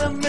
$1 million.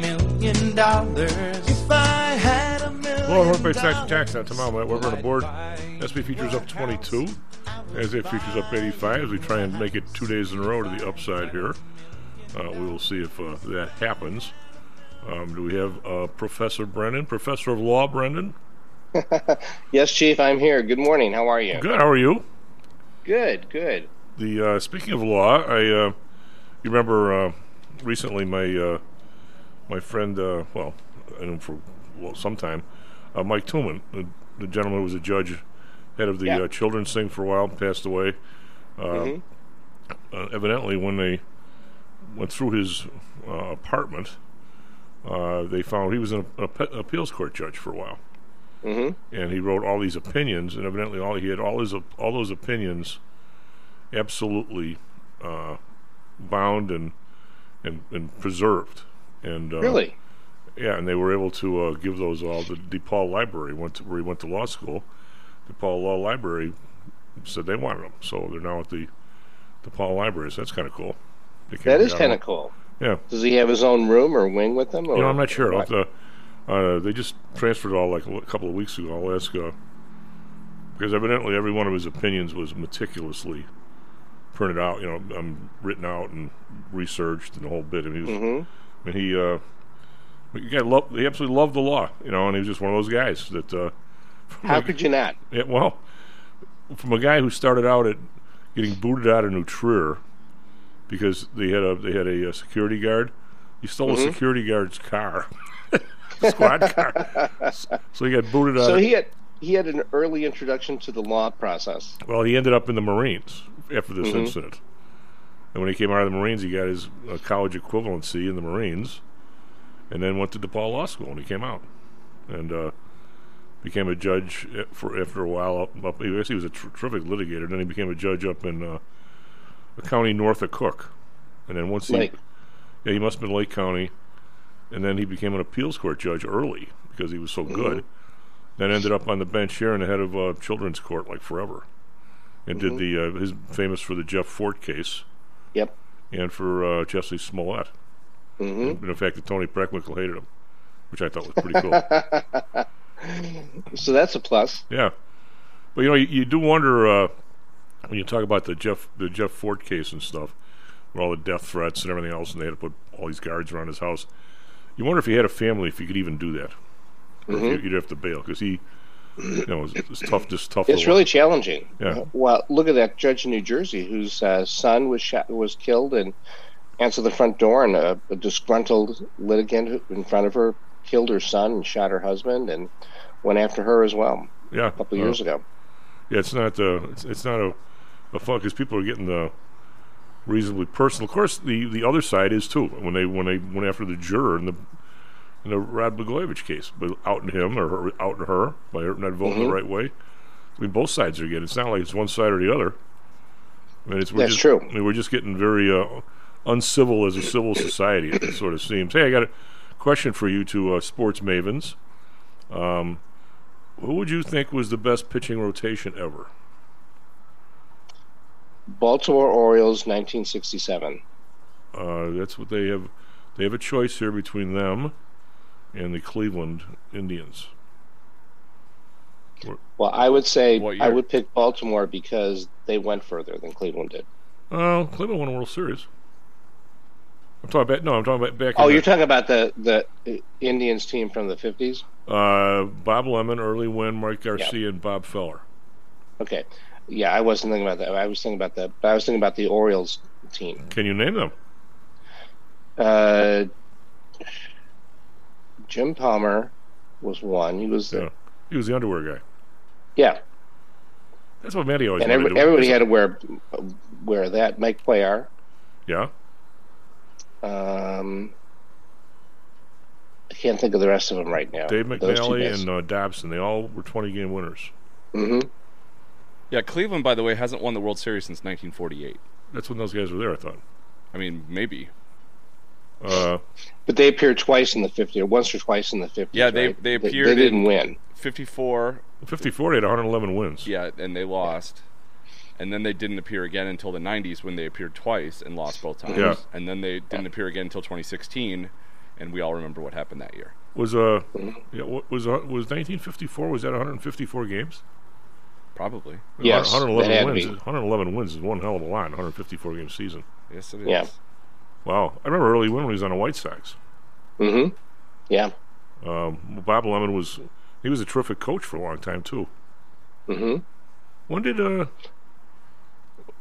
million. If I had $1 million. Well, we're going to pay tax now. Tomorrow we're going to board. S&P futures up 22. NASDAQ futures up 85. As we try and make it 2 days in a row to the upside here. We will see if that happens. Do we have Professor Brennan? Professor of Law, Brendan? Yes, Chief, I'm here. Good morning. How are you? Good. How are you? Good, good. The speaking of law, I you remember recently my friend, well, I know him for some time, Mike Tooman, the gentleman who was a judge, head of the children's thing for a while, passed away. Evidently, when they went through his apartment, they found he was an appeals court judge for a while, and he wrote all these opinions. And evidently, all those opinions absolutely bound and preserved. And really, yeah. And they were able to give those all. The DePaul Library, where he went to law school, DePaul Law Library said they wanted them, so they're now at the DePaul Library. So that's kind of cool. That is kind of cool. Yeah. Does he have his own room or wing with them? Or I'm not sure. They just transferred it all like a couple of weeks ago. I'll ask because evidently every one of his opinions was meticulously printed out. You know, written out and researched and the whole bit. And he was, I mean, he absolutely loved the law. You know, and he was just one of those guys that. How could you not? Yeah, well, from a guy who started out at getting booted out of New Trier because they had a security guard. He stole a security guard's car, squad car. So he got booted out. So he had an early introduction to the law process. Well, he ended up in the Marines after this incident, and when he came out of the Marines, he got his college equivalency in the Marines, and then went to DePaul Law School when he came out, and. Became a judge after a while. I guess he was a terrific litigator. Then he became a judge up in a county north of Cook, and then once he must have been Lake County, and then he became an appeals court judge early because he was so good. Then ended up on the bench here and the head of children's court like forever, and did the he's famous for the Jeff Fort case. Yep. And for Chesley Smollett. And in fact, the Tony Preckwinkle hated him, which I thought was pretty cool. So that's a plus. Yeah, but you know, you do wonder when you talk about the Jeff Fort case and stuff, with all the death threats and everything else, and they had to put all these guards around his house. You wonder if he had a family, if he could even do that, or if you'd have to bail because he, you know, it's tough. It's really challenging. Yeah. Well, look at that judge in New Jersey whose son was killed and answered the front door, and a disgruntled litigant in front of her killed her son and shot her husband and went after her as well. Yeah, a couple of years ago. Yeah, it's not a fun because people are getting reasonably personal. Of course, the other side is too when they went after the juror in the Rod Blagojevich case, but outing him or outing her by not voting the right way. I mean, both sides are getting. It's not like it's one side or the other. I mean, that's true. I mean, we're just getting very uncivil as a civil society. It sort of seems. Hey, I got it. Question for you two sports mavens. Who would you think was the best pitching rotation ever? Baltimore Orioles, 1967. That's what they have. They have a choice here between them and the Cleveland Indians. Well, I would say I would pick Baltimore because they went further than Cleveland did. Cleveland won a World Series. I'm talking about back. Oh, you're talking about the Indians team from the 50s. Bob Lemon, Early Wynn, Mike Garcia, and Bob Feller. Okay, yeah, I wasn't thinking about that. I was thinking about that, but I was thinking about the Orioles team. Can you name them? Jim Palmer was one. He was the he was the underwear guy. Yeah, that's what Matty always. And everybody had to wear that. Mike Quigley. Yeah. I can't think of the rest of them right now. Dave McNally and Dobson, they all were 20-game winners. Mm-hmm. Yeah, Cleveland, by the way, hasn't won the World Series since 1948. That's when those guys were there, I thought. I mean, maybe. But they appeared twice in the 50s, or once or twice in the 50s. Yeah, they appeared. They didn't win. 54, they had 111 wins. Yeah, and they lost. And then they didn't appear again until the 90s when they appeared twice and lost both times. Yeah. And then they didn't appear again until 2016, and we all remember what happened that year. Was 1954, was that 154 games? Probably. Yes. 111 wins is one hell of a lot in 154-game season. Yes, it is. Yeah. Wow. I remember Early Wynn when he was on the White Sox. Mm-hmm. Yeah. Bob Lemon was a terrific coach for a long time, too. Mm-hmm. When did...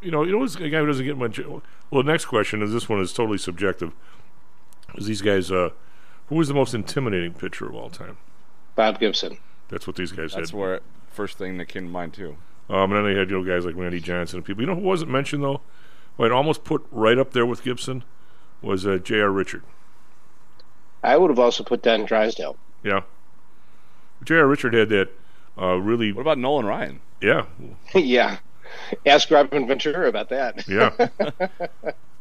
You know, a guy who doesn't get much... Well, the next question is, this one is totally subjective. Is these guys... who was the most intimidating pitcher of all time? Bob Gibson. That's what these guys had. That's where first thing that came to mind, too. And then they had guys like Randy Johnson and people. You know who wasn't mentioned, though? Who I'd almost put right up there with Gibson was J.R. Richard. I would have also put down Drysdale. Yeah. J.R. Richard had that really... What about Nolan Ryan? Yeah. Yeah. Ask Robin Ventura about that. Yeah.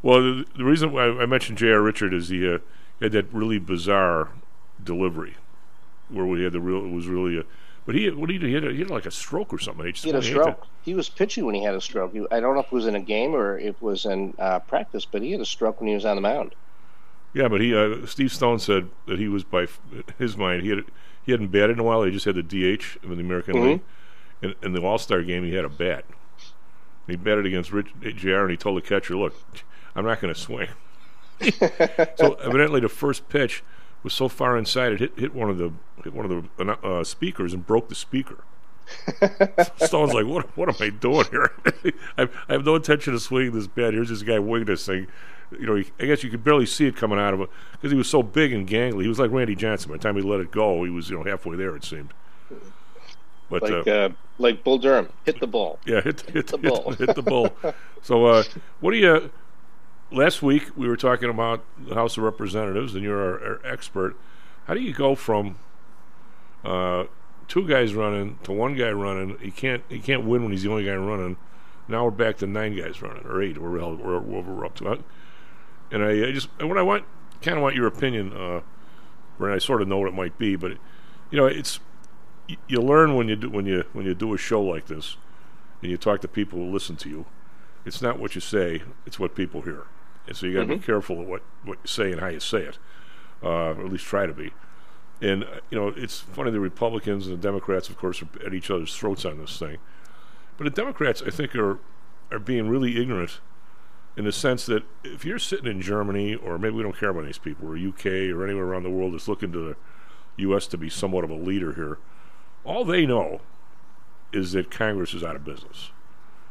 Well, the reason why I mentioned J.R. Richard is he had that really bizarre delivery, where we had it was really a. But he had like a stroke or something. He had a stroke. He was pitching when he had a stroke. I don't know if it was in a game or if it was in practice, but he had a stroke when he was on the mound. Yeah, but he Steve Stone said that he was by his mind he hadn't batted in a while. He just had the DH in the American League, and in the All-Star game he had a bat. He batted against J.R. and he told the catcher, "Look, I'm not going to swing." So evidently, the first pitch was so far inside it hit one of the speakers and broke the speaker. Stone's like, "What am I doing here? I have no intention of swinging this bat. Here's this guy winging this thing. You know, I guess you could barely see it coming out of it because he was so big and gangly. He was like Randy Johnson. By the time he let it go, he was halfway there. It seemed." But, like Bull Durham, hit the ball. Yeah, hit the ball. So, what do you? Last week we were talking about the House of Representatives, and you're our expert. How do you go from two guys running to one guy running? He can't win when he's the only guy running. Now we're back to 9 guys running, or 8, or whatever we're up to. And I kind of want your opinion, and I sort of know what it might be, but it's. You learn when you do a show like this, and you talk to people who listen to you. It's not what you say; it's what people hear. And so you got to be careful of what you say and how you say it, or at least try to be. And it's funny, the Republicans and the Democrats, of course, are at each other's throats on this thing. But the Democrats, I think, are being really ignorant, in the sense that if you're sitting in Germany, or maybe we don't care about these people, or UK, or anywhere around the world that's looking to the U.S. to be somewhat of a leader here. All they know is that Congress is out of business.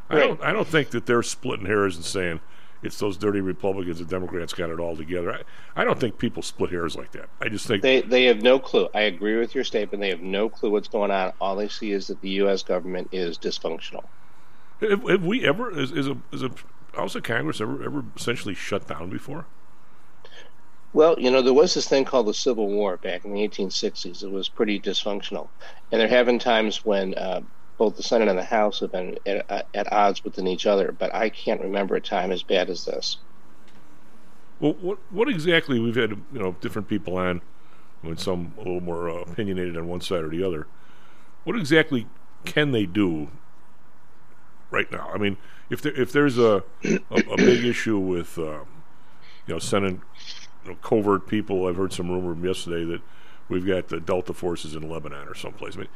Right. I don't think that they're splitting hairs and saying it's those dirty Republicans and Democrats got it all together. I don't think people split hairs like that. I just think they have no clue. I agree with your statement. They have no clue what's going on. All they see is that the U.S. government is dysfunctional. Have we ever, is a House of Congress ever essentially shut down before? Well, there was this thing called the Civil War back in the 1860s. It was pretty dysfunctional. And there have been times when both the Senate and the House have been at odds within each other, but I can't remember a time as bad as this. Well, what exactly, we've had different people on, some a little more opinionated on one side or the other. What exactly can they do right now? I mean, if there's a big issue with, Senate... covert people. I've heard some rumor yesterday that we've got the Delta forces in Lebanon or someplace. I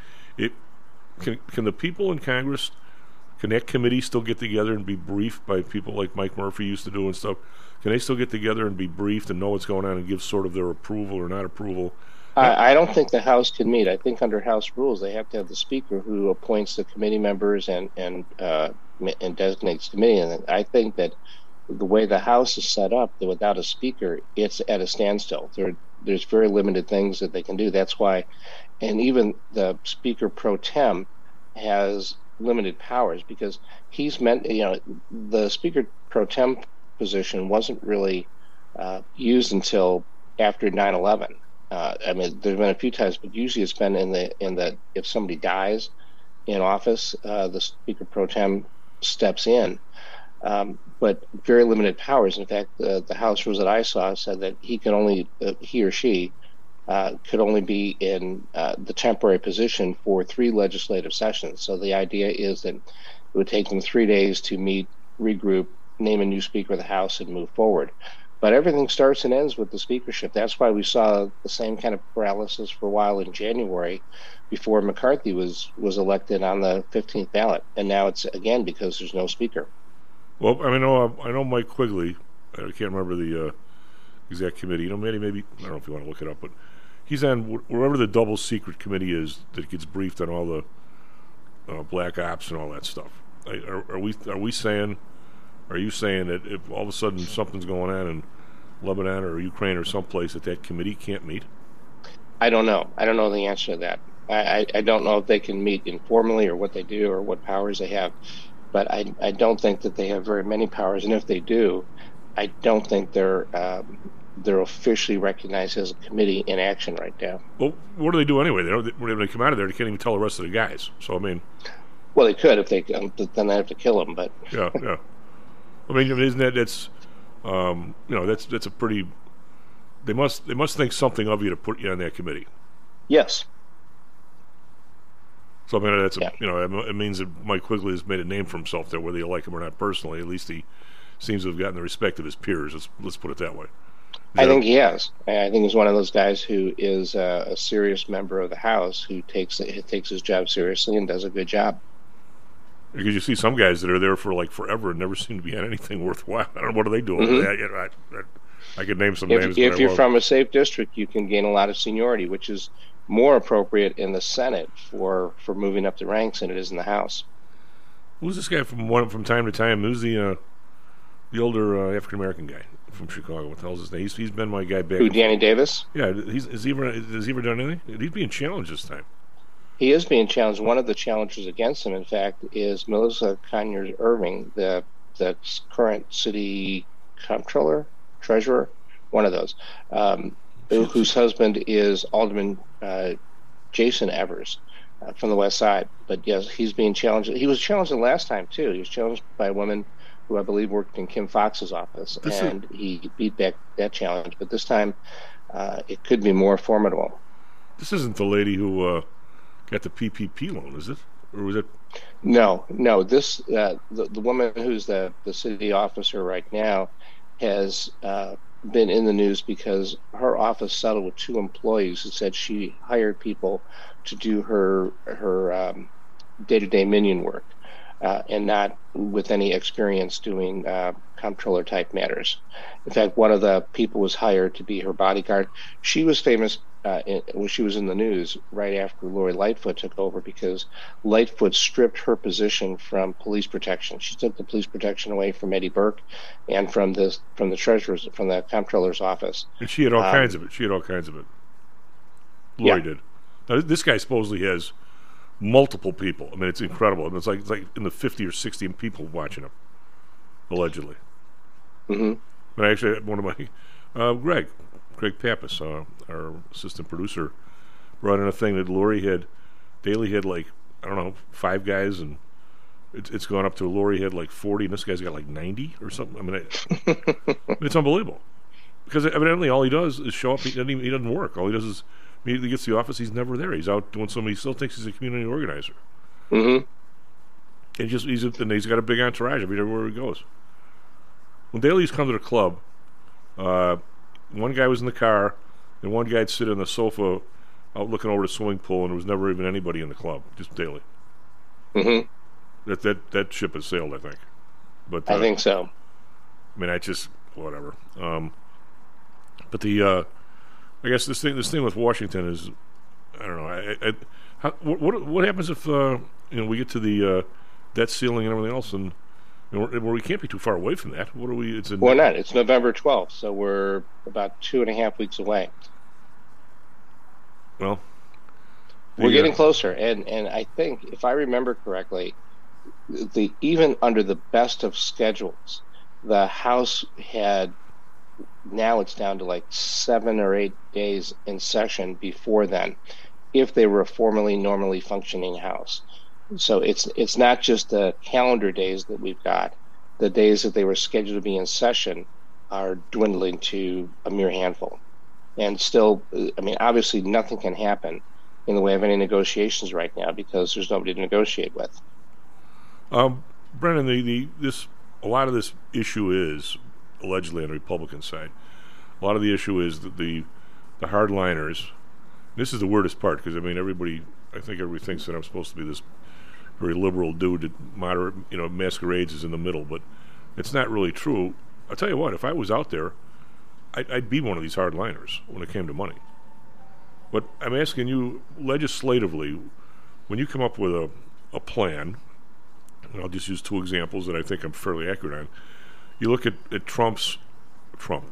mean, can the people in Congress Can that committee still get together and be briefed by people like Mike Murphy used to do and stuff? Can they still get together and be briefed and know what's going on and give sort of their approval or not approval? I don't think the House can meet. I think under House rules, they have to have the Speaker who appoints the committee members and designates committee. And I think that the way the House is set up, that without a Speaker, it's at a standstill. There's very limited things that they can do. That's why, and even the Speaker pro tem has limited powers because he's meant, you know, the Speaker pro tem position wasn't really used until after 9/11. I mean, there's been a few times, but usually it's been in the if somebody dies in office, the Speaker pro tem steps in, but very limited powers. In fact, the House rules that I saw said that he or she could only be in the temporary position for 3 legislative sessions. So the idea is that it would take them 3 days to meet, regroup, name a new Speaker of the House, and move forward. But everything starts and ends with the speakership. That's why we saw the same kind of paralysis for a while in January before McCarthy was elected on the 15th ballot. And now it's, again, because there's no speaker. Well, I mean, I know Mike Quigley. I can't remember the exact committee. You know, maybe, I don't know if you want to look it up, but he's on wherever the double secret committee is that gets briefed on all the black ops and all that stuff. Are you saying that if all of a sudden something's going on in Lebanon or Ukraine or someplace that committee can't meet? I don't know. I don't know the answer to that. I don't know if they can meet informally or what they do or what powers they have. But I don't think that they have very many powers. And if they do, I don't think they're officially recognized as a committee in action right now. Well, what do they do anyway? When they come out of there, they can't even tell the rest of the guys. So, I mean... Well, they could if they... Then they have to kill them, but... Yeah. I mean, isn't that's a pretty. They must think something of you to put you on that committee. Yes. So I mean, it means that Mike Quigley has made a name for himself there, whether you like him or not personally. At least he seems to have gotten the respect of his peers. Let's put it that way. I think he has. I think he's one of those guys who is a serious member of the House who takes his job seriously and does a good job. Because you see some guys that are there for like forever and never seem to be on anything worthwhile. I don't know, what are they doing? Mm-hmm. I could name some names. If you're from a safe district, you can gain a lot of seniority, which is more appropriate in the Senate for moving up the ranks than it is in the House. Who's this guy from time to time? Who's the older African American guy from Chicago? What the hell's his name? He's been my guy back. Who, Danny Davis? Yeah, has he ever done anything? He's being challenged this time. He is being challenged. One of the challenges against him, in fact, is Melissa Conyers Irving, the current city comptroller, treasurer, one of those, whose husband is Alderman Jason Evers from the West Side. But yes, he's being challenged. He was challenged the last time, too. He was challenged by a woman who I believe worked in Kim Fox's office, and he beat back that challenge. But this time, it could be more formidable. This isn't the lady who... got the PPP loan, is it? Or was it? No. This the woman who's the city officer right now has been in the news because her office settled with 2 employees who said she hired people to do her day-to-day minion work and not with any experience doing comptroller type matters. In fact, one of the people was hired to be her bodyguard. She was famous. She was in the news right after Lori Lightfoot took over because Lightfoot stripped her position from police protection. She took the police protection away from Eddie Burke and from the treasurer's, from the comptroller's office. And she had all kinds of it. Lori did. Now, this guy supposedly has multiple people. I mean, it's incredible. I mean, it's like in the 50 or 60 people watching him, allegedly. Mm-hmm. And I actually had one of my Greg Pappas, our assistant producer, brought in a thing that Daly had like, I don't know, 5 guys, and it's gone up to Lori had like 40, and this guy's got like 90 or something. I mean, it's unbelievable. Because evidently all he does is show up, he doesn't work. All he does is immediately gets to the office, he's never there. He's out doing something, he still thinks he's a community organizer. Mm-hmm. And he's got a big entourage everywhere he goes. When Daly's come to the club, one guy was in the car, and one guy'd sit on the sofa out looking over the swimming pool, and there was never even anybody in the club, just Daly. Mm-hmm. That ship has sailed, I think. But I think so. I mean, I just whatever. But the I guess this thing with Washington is, I don't know. What happens if we get to the debt ceiling and everything else, and we can't be too far away from that? What are we? We're not. It's November 12th, so we're about 2.5 weeks away. Well, we're getting closer, and I think if I remember correctly, even under the best of schedules, the House had. Now it's down to like 7 or 8 days in session before then, if they were a normally functioning house. So it's not just the calendar days that we've got. The days that they were scheduled to be in session are dwindling to a mere handful. And still, I mean, obviously nothing can happen in the way of any negotiations right now because there's nobody to negotiate with. Brennan, a lot of this issue is allegedly on the Republican side. A lot of the issue is that the hardliners. This is the weirdest part because I mean everybody thinks that I'm supposed to be this very liberal dude that moderate, masquerades as in the middle, but it's not really true. I'll tell you what, if I was out there, I'd be one of these hardliners when it came to money. But I'm asking you legislatively, when you come up with a plan, and I'll just use two examples that I think I'm fairly accurate on. You look at Trump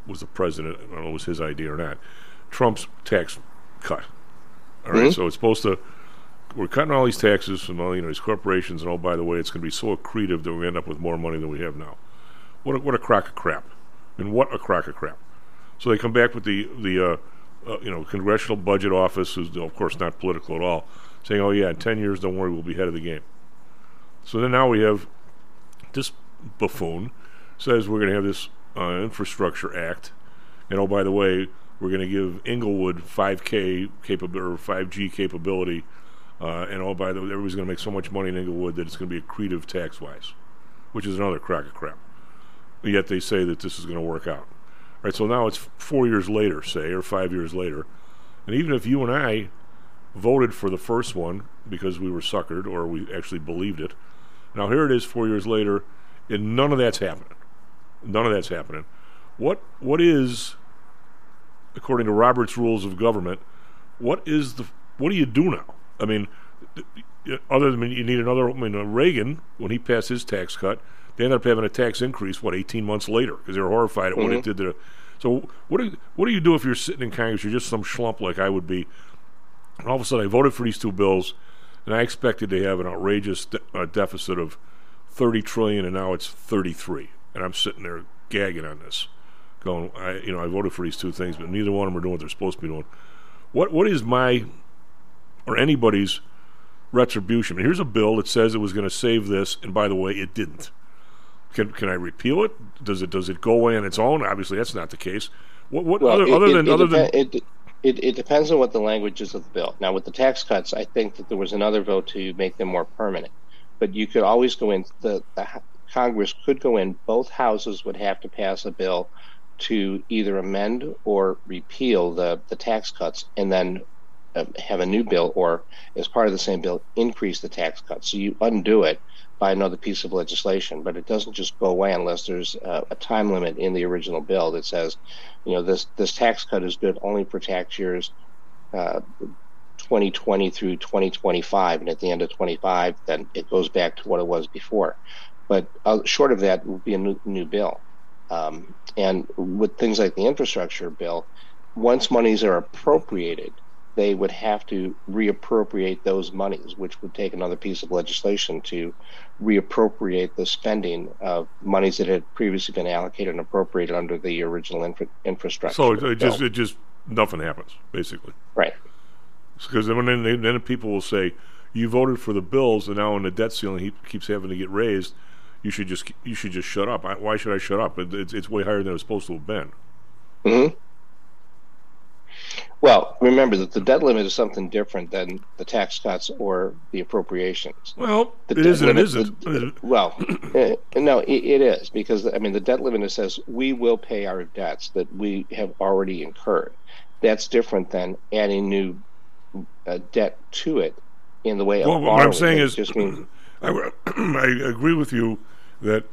was the president, I don't know if it was his idea or not, Trump's tax cut. All right, so it's supposed to, we're cutting all these taxes from all these corporations, and oh, by the way, it's going to be so accretive that we end up with more money than we have now. What a crock of crap. And what a crock of crap. So they come back with the Congressional Budget Office, who's, of course, not political at all, saying, oh, yeah, in 10 years, don't worry, we'll be head of the game. So then now we have this buffoon says we're going to have this Infrastructure Act, and oh, by the way, we're going to give Inglewood 5G capability, and oh, by the way, everybody's going to make so much money in Inglewood that it's going to be accretive tax-wise, which is another crack of crap. Yet they say that this is going to work out. All right, so now it's 4 years later, say, or 5 years later, and even if you and I voted for the first one because we were suckered or we actually believed it, now here it is 4 years later, and none of that's happening. None of that's happening. What is, according to Robert's rules of government, what do you do now? I mean, other than you need another. I mean, Reagan, when he passed his tax cut, they ended up having a tax increase 18 months later because they were horrified at what it did to. So what do you do if you're sitting in Congress? You're just some schlump like I would be, and all of a sudden I voted for these two bills, and I expected to have an outrageous deficit of 30 trillion, and now it's 33. And I'm sitting there gagging on this, going, I voted for these two things, but neither one of them are doing what they're supposed to be doing. What is my or anybody's retribution? I mean, here's a bill that says it was going to save this, and by the way, it didn't. Can I repeal it? Does it go away on its own? Obviously, that's not the case. It depends on what the language is of the bill. Now, with the tax cuts, I think that there was another vote to make them more permanent, but you could always go in the Congress could go in. Both houses would have to pass a bill to either amend or repeal the tax cuts and then have a new bill or, as part of the same bill, increase the tax cuts. So you undo it by another piece of legislation, but it doesn't just go away unless there's a time limit in the original bill that says, this tax cut is good only for tax years 2020 through 2025, and at the end of 25, then it goes back to what it was before. But short of that would be a new bill. And with things like the infrastructure bill, once monies are appropriated, they would have to reappropriate those monies, which would take another piece of legislation to reappropriate the spending of monies that had previously been allocated and appropriated under the original infrastructure bill. So it just nothing happens, basically. Right. Because then people will say, you voted for the bills, and now in the debt ceiling he keeps having to get raised. You should just shut up. Why should I shut up? It's way higher than it was supposed to have been. Mm-hmm. Well, remember that the debt limit is something different than the tax cuts or the appropriations. Well, it isn't. Well, no, it is because the debt limit says we will pay our debts that we have already incurred. That's different than adding new debt to it in the way of borrowing. What I'm saying is. I agree with you that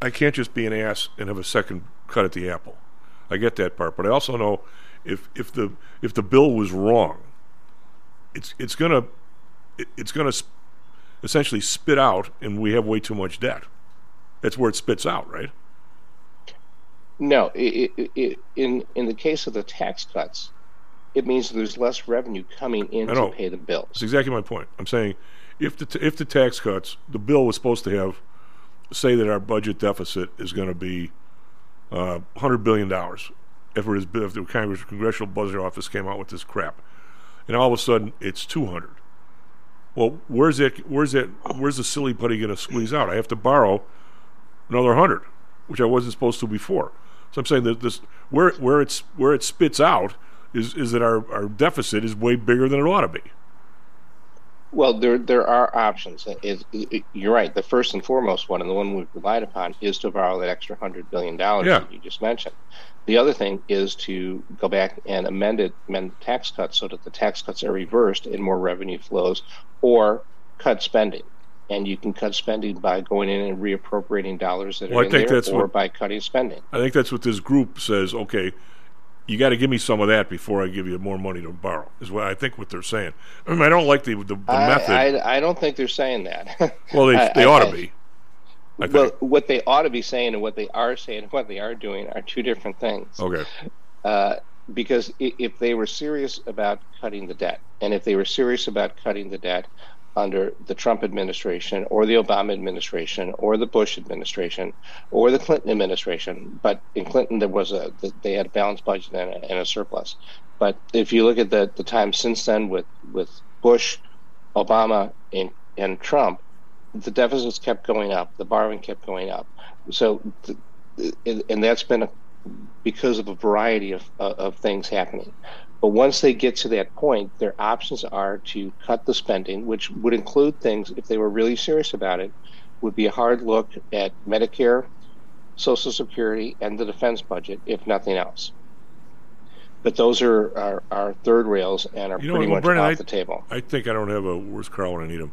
I can't just be an ass and have a second cut at the apple. I get that part, but I also know if the bill was wrong, it's gonna essentially spit out, and we have way too much debt. That's where it spits out, right? No, in the case of the tax cuts, it means there's less revenue coming in to pay the bills. That's exactly my point. I'm saying if the tax cuts, the bill was supposed to have say that our budget deficit is going to be $100 billion if the Congressional Budget Office came out with this crap. And all of a sudden, it's 200. Well, where's the silly putty going to squeeze out? I have to borrow another 100, which I wasn't supposed to before. So I'm saying that this where it spits out is that our deficit is way bigger than it ought to be. Well, there are options. You're right. The first and foremost one, and the one we've relied upon, is to borrow that extra $100 billion that you just mentioned. The other thing is to go back and amend the tax cuts so that the tax cuts are reversed and more revenue flows, or cut spending. And you can cut spending by going in and reappropriating dollars that are in there, or by cutting spending. I think that's what this group says. Okay, you got to give me some of that before I give you more money to borrow, is what I think what they're saying. I mean, I don't like the method. I don't think they're saying that. Well, they ought to be. Well, what they ought to be saying and what they are saying and what they are doing are two different things. Okay. Because if they were serious about cutting the debt, and if they were serious about cutting the debt under the Trump administration or the Obama administration or the Bush administration or the Clinton administration, but in Clinton they had a balanced budget and a surplus. But if you look at the time since then with Bush, Obama, and Trump, the deficits kept going up, the borrowing kept going up. So, and that's been because of a variety of things happening. But once they get to that point, their options are to cut the spending, which would include things, if they were really serious about it, would be a hard look at Medicare, Social Security, and the defense budget, if nothing else. But those are our third rails and are pretty much Brennan, off the table. I think I don't have a worse car when I need them.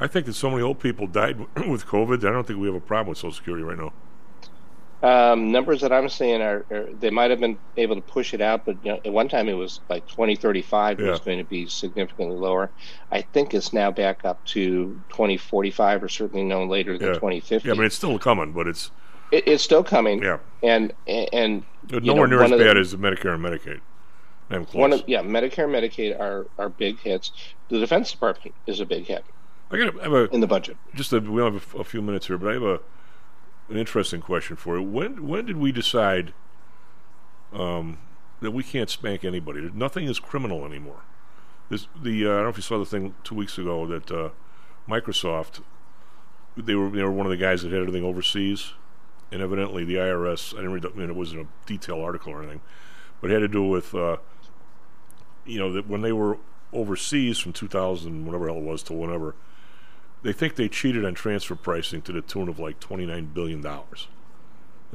I think that so many old people died with COVID. I don't think we have a problem with Social Security right now. Numbers that I'm seeing are they might have been able to push it out, but at one time it was like 2035 was going to be significantly lower. I think it's now back up to 2045, or certainly no later than 2050. Yeah, but it's still coming. But it's still coming. Yeah, and nowhere near as bad as the Medicare and Medicaid. I'm close. Medicare and Medicaid are big hits. The Defense Department is a big hit. In the budget. We only have a few minutes here, but I have an interesting question for you. When did we decide that we can't spank anybody? Nothing is criminal anymore. I don't know if you saw the thing 2 weeks ago that Microsoft, they were one of the guys that had everything overseas, and evidently the IRS. I didn't read it wasn't a detailed article or anything, but it had to do with that when they were overseas from 2000 whatever hell it was to whenever. They think they cheated on transfer pricing to the tune of like $29 billion that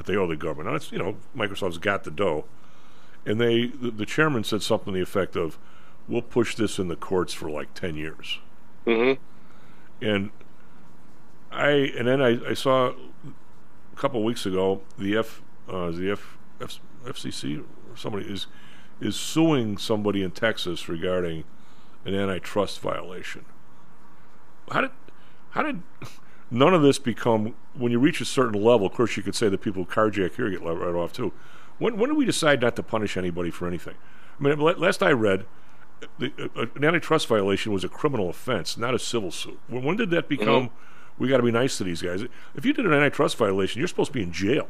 they owe the government. Now, it's, Microsoft's got the dough. And the chairman said something to the effect of, we'll push this in the courts for like 10 years. Mm-hmm. And then I saw a couple of weeks ago the FCC or somebody is suing somebody in Texas regarding an antitrust violation. How did none of this become, when you reach a certain level, of course you could say that people who carjack here get let right off too. When did we decide not to punish anybody for anything? I mean, last I read, an antitrust violation was a criminal offense, not a civil suit. When did that become, we got to be nice to these guys? If you did an antitrust violation, you're supposed to be in jail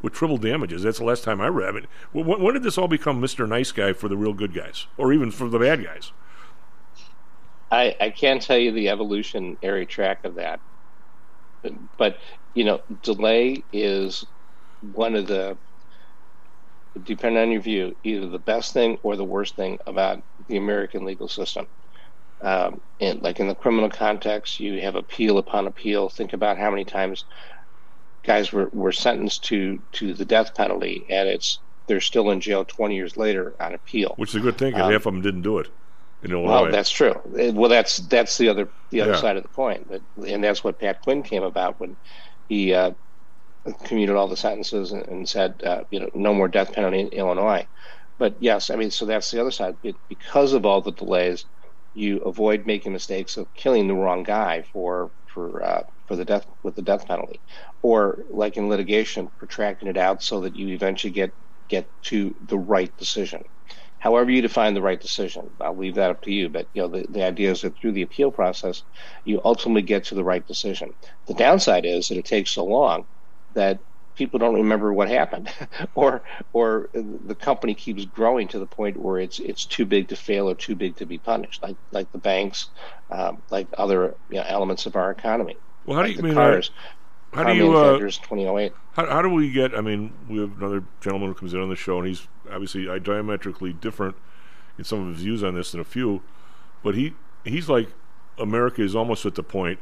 with triple damages. That's the last time I read it. When did this all become Mr. Nice Guy for the real good guys, or even for the bad guys? I can't tell you the evolutionary track of that, but delay is one of the, depending on your view, either the best thing or the worst thing about the American legal system. And like in the criminal context, you have appeal upon appeal. Think about how many times guys were sentenced to the death penalty, and they're still in jail 20 years later on appeal. Which is a good thing, because half of them didn't do it. in Illinois. Well, that's true. Well, that's the other side of the coin. But, and that's what Pat Quinn came about when he commuted all the sentences and said, no more death penalty in Illinois. But yes, I mean, so that's the other side. Because of all the delays, you avoid making mistakes of killing the wrong guy for the death with the death penalty, or like in litigation, protracting it out so that you eventually get to the right decision. However you define the right decision, I'll leave that up to you, but the idea is that through the appeal process, you ultimately get to the right decision. The downside is that it takes so long that people don't remember what happened, or the company keeps growing to the point where it's too big to fail or too big to be punished, like the banks, like other elements of our economy. Well, how do you mean cars? How do you? 2008. How do we get? I mean, we have another gentleman who comes in on the show, and he's obviously diametrically different in some of his views on this than a few, but he's like, America is almost at the point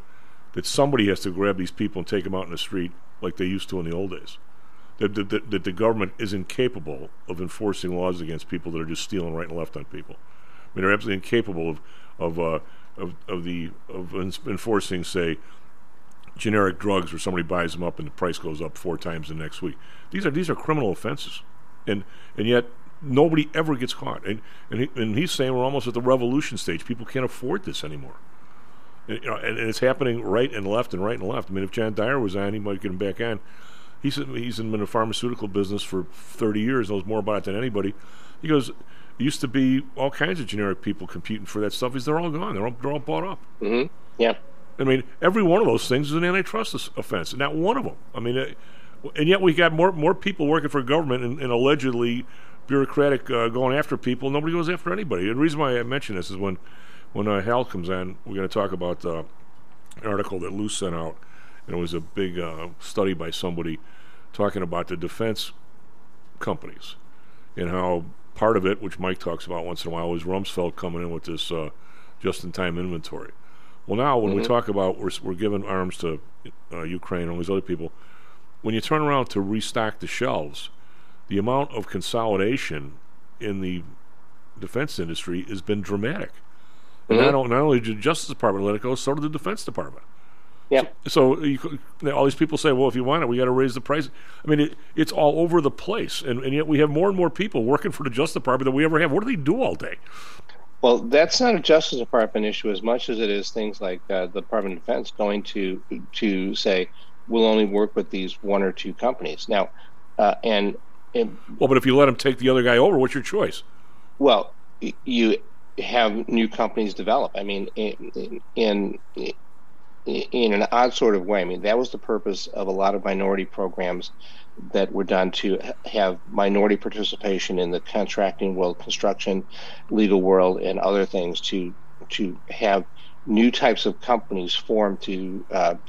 that somebody has to grab these people and take them out in the street like they used to in the old days. That the government is incapable of enforcing laws against people that are just stealing right and left on people. I mean, they're absolutely incapable of enforcing, say, generic drugs where somebody buys them up and the price goes up 4 times the next week. These are criminal offenses, and yet nobody ever gets caught. And he's saying we're almost at the revolution stage. People can't afford this anymore. And it's happening right and left and right and left. I mean, if John Dyer was on, he might get him back on. He's been in the pharmaceutical business for 30 years, knows more about it than anybody. He goes, there used to be all kinds of generic people competing for that stuff. They're all gone. They're all bought up. Mm-hmm. Yeah. I mean, every one of those things is an antitrust offense, not one of them. I mean, and yet we got more people working for government and allegedly bureaucratic going after people. Nobody goes after anybody. And the reason why I mention this is when Hal comes on, we're going to talk about an article that Lou sent out, and it was a big study by somebody talking about the defense companies and how part of it, which Mike talks about once in a while, was Rumsfeld coming in with this just-in-time inventory. Well, now when we talk about we're giving arms to Ukraine and all these other people, when you turn around to restock the shelves, the amount of consolidation in the defense industry has been dramatic. And not only did the Justice Department let it go, so did the Defense Department. Yeah. So all these people say, well, if you want it, we got to raise the price. I mean, it's all over the place, and yet we have more and more people working for the Justice Department than we ever have. What do they do all day? Well, that's not a Justice Department issue as much as it is things like the Department of Defense going to say, we'll only work with these 1 or 2 companies. Now, but if you let them take the other guy over, what's your choice? Well, you have new companies develop. I mean, in an odd sort of way. I mean, that was the purpose of a lot of minority programs that were done, to have minority participation in the contracting world, construction, legal world, and other things, to have new types of companies formed to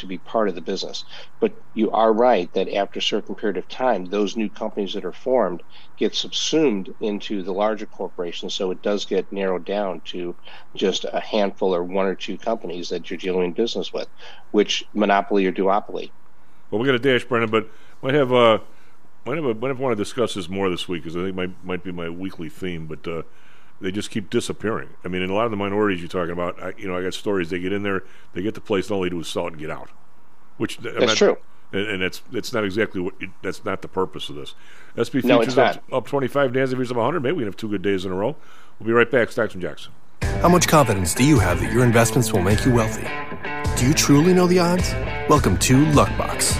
be part of the business. But you are right that after a certain period of time, those new companies that are formed get subsumed into the larger corporations, so it does get narrowed down to just a handful or 1 or 2 companies that you're dealing business with, which monopoly or duopoly. Well, we got a dash, Brennan, but might want to discuss this more this week, because I think might be my weekly theme, but they just keep disappearing. I mean, in a lot of the minorities you're talking about, I got stories. They get in there, they get the place, and all they do is sell it and get out. That's true. And that's not exactly that's not the purpose of this. SP futures up 25, Nasdaq futures up 100. Maybe we can have 2 good days in a row. We'll be right back. Stocks and Jacks. How much confidence do you have that your investments will make you wealthy? Do you truly know the odds? Welcome to Luckbox,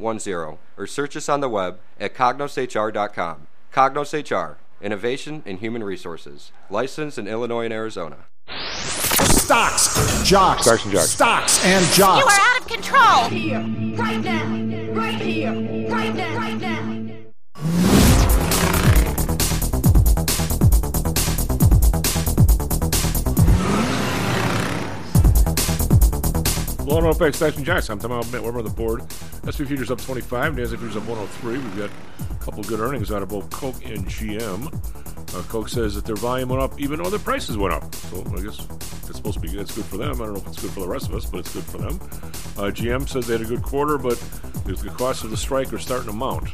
or search us on the web at cognoshr.com. Cognos HR, innovation in human resources, licensed in Illinois and Arizona. Stocks and jocks. Stocks and jocks. You are out of control. Right here, right now, right here, right now, right now. Blown off by Stocks and Jocks. I'm talking about we're on the board. S&P futures up 25. NASDAQ futures up 103. We've got a couple good earnings out of both Coke and GM. Coke says that their volume went up even though their prices went up. So I guess it's supposed to be good. It's good for them. I don't know if it's good for the rest of us, but it's good for them. GM says they had a good quarter, but the costs of the strike are starting to mount.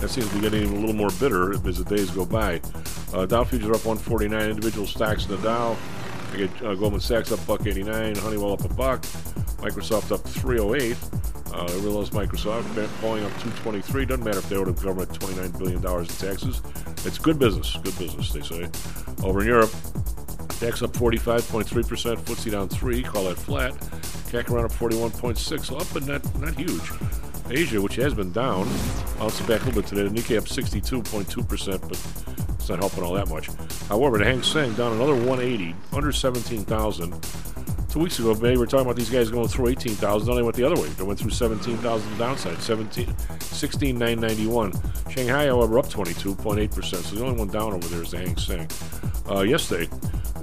That seems to be getting even a little more bitter as the days go by. Dow futures are up 149. Individual stocks in the Dow. I get Goldman Sachs up $1.89, Honeywell up $1, Microsoft up $3.08. They realized Microsoft, Boeing up $2.23. Doesn't matter if they owe the government $29 billion in taxes. It's good business, they say. Over in Europe, DAX up 45.3%, FTSE down 3%, call that flat. CAC around up 41.6%, so up but not huge. Asia, which has been down, bounced back a little bit today. The Nikkei up 62.2%, but it's not helping all that much. However, the Hang Seng down another 180, under 17,000. 2 weeks ago, maybe we were talking about these guys going through 18,000. Now they went the other way. They went through 17,000 downside, 16,991. Shanghai, however, up 22.8%. So the only one down over there is the Hang Seng. Yesterday,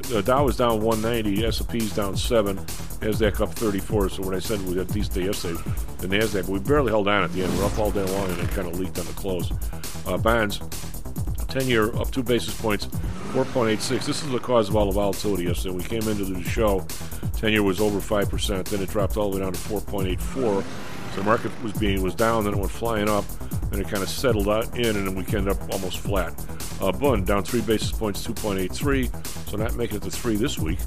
the Dow was down 190, S&P's down 7, NASDAQ up 34. So when I said we got these day yesterday, the NASDAQ, we barely held on at the end. We're up all day long, and it kind of leaked on the close. Bonds. 10-year up 2 basis points, 4.86. This is the cause of all the volatility yesterday. We came into the show, 10-year was over 5%, then it dropped all the way down to 4.84. So the market was down, then it went flying up, then it kind of settled out in, and then we ended up almost flat. Bund down 3 basis points, 2.83, so not making it to 3 this week.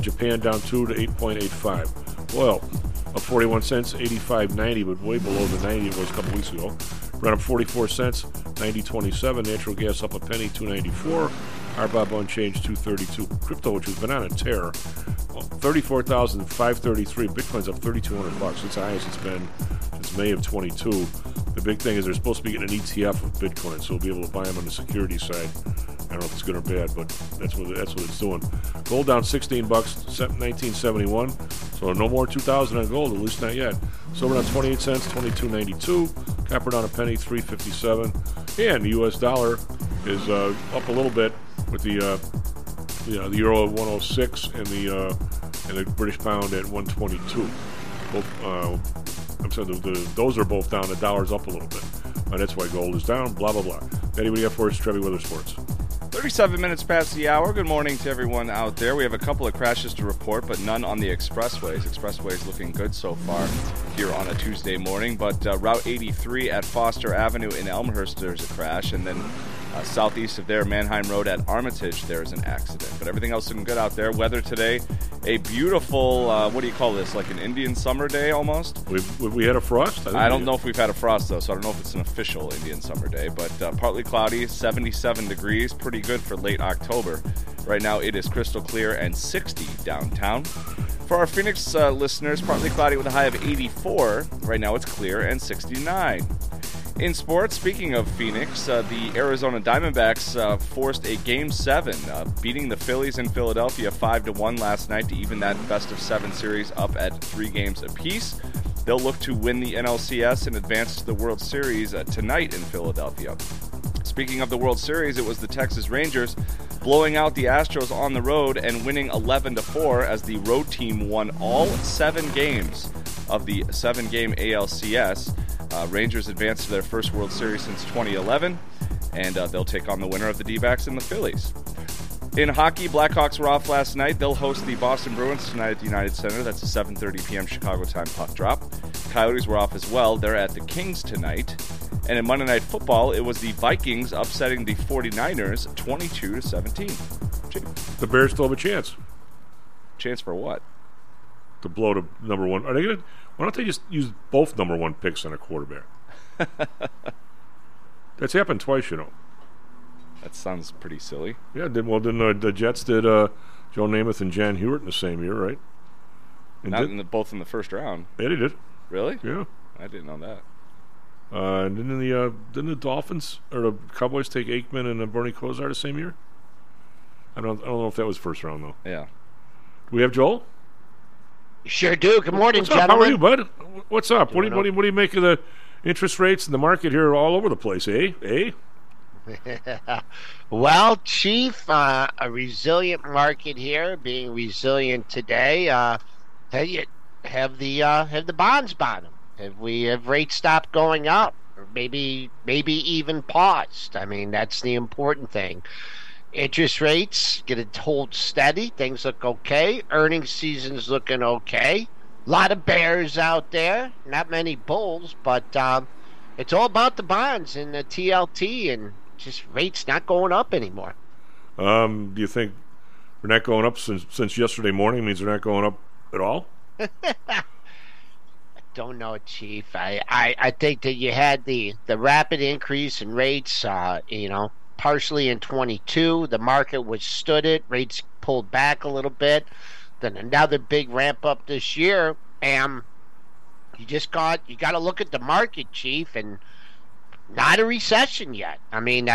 Japan down 2 to 8.85. Oil up 41 cents, 85.90, but way below the 90 it was a couple weeks ago. Brent up 44 cents, 90.27. Natural gas up a penny, 2.94. RBOB unchanged, 2.32. Crypto, which has been on a tear, 34,533. Bitcoin's up $3,200. It's the highest it's been since May of 22. The big thing is they're supposed to be getting an ETF of Bitcoin, so we'll be able to buy them on the security side. I don't know if it's good or bad, but that's what it's doing. Gold down $16, 1971. So no more 2,000 on gold, at least not yet. Silver down 28 cents, 22.92. Copper down a penny, 3.57. And the U.S. dollar is up a little bit with the euro at 106 and the British pound at 122. Those are both down. The dollar's up a little bit. That's why gold is down, blah, blah, blah. Anybody up for us? Trevi Weather Sports. 37 minutes past the hour. Good morning to everyone out there. We have a couple of crashes to report, but none on the expressways. Expressways looking good so far here on a Tuesday morning. But Route 83 at Foster Avenue in Elmhurst, there's a crash. And then southeast of there, Manheim Road at Armitage, there's an accident. But everything else looking good out there. Weather today, a beautiful, what do you call this, like an Indian summer day almost? We had a frost? I don't know if we've had a frost, though, so I don't know if it's an official Indian summer day. But partly cloudy, 77 degrees, pretty good for late October. Right now it is crystal clear and 60 downtown. For our Phoenix listeners, partly cloudy with a high of 84. Right now it's clear and 69. In sports, speaking of Phoenix, the Arizona Diamondbacks forced a Game 7, beating the Phillies in Philadelphia 5-1 last night to even that best-of-7 series up at 3 games apiece. They'll look to win the NLCS and advance to the World Series tonight in Philadelphia. Speaking of the World Series, it was the Texas Rangers blowing out the Astros on the road and winning 11-4 as the road team won all 7 games of the 7-game ALCS. Rangers advanced to their first World Series since 2011, and they'll take on the winner of the D-backs and the Phillies. In hockey, Blackhawks were off last night. They'll host the Boston Bruins tonight at the United Center. That's a 7:30 p.m. Chicago time puck drop. Coyotes were off as well. They're at the Kings tonight. And in Monday Night Football, it was the Vikings upsetting the 49ers 22-17. The Bears still have a chance. Chance for what? To blow to number one. Are they gonna? Why don't they just use both number one picks on a quarterback? That's happened twice, you know. That sounds pretty silly. Yeah, the Jets did Joe Namath and Jan Hewett in the same year, right? And both in the first round. Yeah, they did. Really? Yeah. I didn't know that. And didn't the Dolphins or the Cowboys take Aikman and Bernie Kosar the same year? I don't know if that was first round though. Yeah. Do we have Joel? Sure do. Good morning, gentlemen. How are you, bud? What's up? What do you make of the interest rates and the market here all over the place? Eh? Well, Chief, a resilient market here, being resilient today. Have the bonds bottomed? Have rates stopped going up? Or maybe even paused. I mean, that's the important thing. Interest rates going to hold steady. Things look okay. Earnings season's looking okay. A lot of bears out there. Not many bulls, but it's all about the bonds and the TLT and just rates not going up anymore. Do you think they're not going up since yesterday morning means they're not going up at all? I don't know, Chief. I think that you had the rapid increase in rates, partially in 22. The market withstood it. Rates pulled back a little bit. Then another big ramp up this year. You got to look at the market, Chief, and not a recession yet. I mean,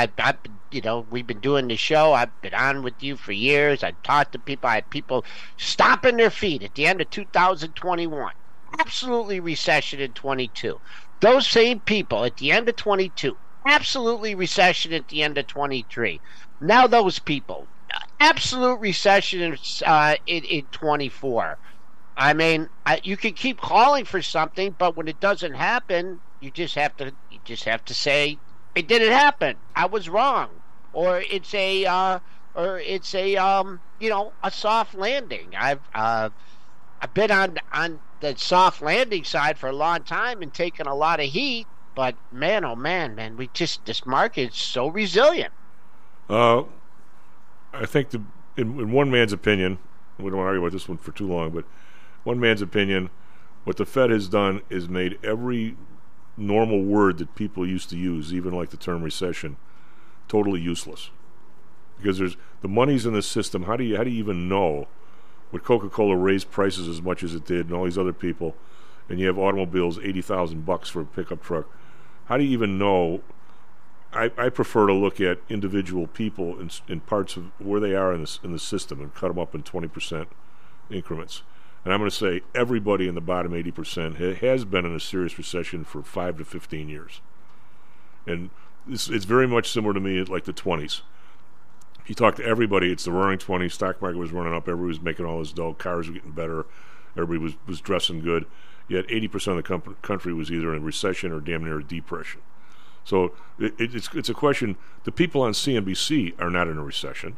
we've been doing the show. I've been on with you for years. I've talked to people. I had people stomping their feet at the end of 2021. Absolutely recession in 22. Those same people at the end of 22. Absolutely recession at the end of 23. Now those people. Absolute recession in 24. I mean, you can keep calling for something, but when it doesn't happen, you just have to say it didn't happen. I was wrong, or it's a soft landing. I've been on the soft landing side for a long time and taken a lot of heat, but man, oh man, this market's so resilient. I think in one man's opinion, we don't want to argue about this one for too long, but one man's opinion, what the Fed has done is made every normal word that people used to use, even like the term recession, totally useless. Because there's the money's in the system. How do you even know? Would Coca-Cola raise prices as much as it did, and all these other people, and you have automobiles $80,000 for a pickup truck? How do you even know? I prefer to look at individual people in parts of where they are in the system and cut them up in 20% increments. And I'm going to say everybody in the bottom 80% has been in a serious recession for 5 to 15 years. And it's very much similar to me like the 20s. If you talk to everybody, it's the roaring 20s. Stock market was running up. Everybody was making all this dough. Cars were getting better. Everybody was dressing good. Yet 80% of the country was either in a recession or damn near a depression. So it's a question. The people on CNBC are not in a recession.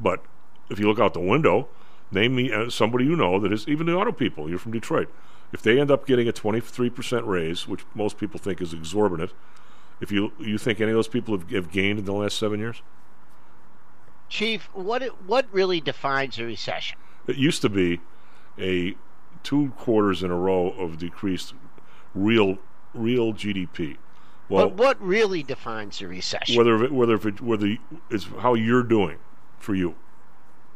But if you look out the window, name me somebody you know that is, even the auto people, you're from Detroit. If they end up getting a 23% raise, which most people think is exorbitant, if you think any of those people have gained in the last 7 years? Chief, what really defines a recession? It used to be a 2 quarters in a row of decreased real GDP. Well, but what really defines a recession? Whether it's how you're doing for you.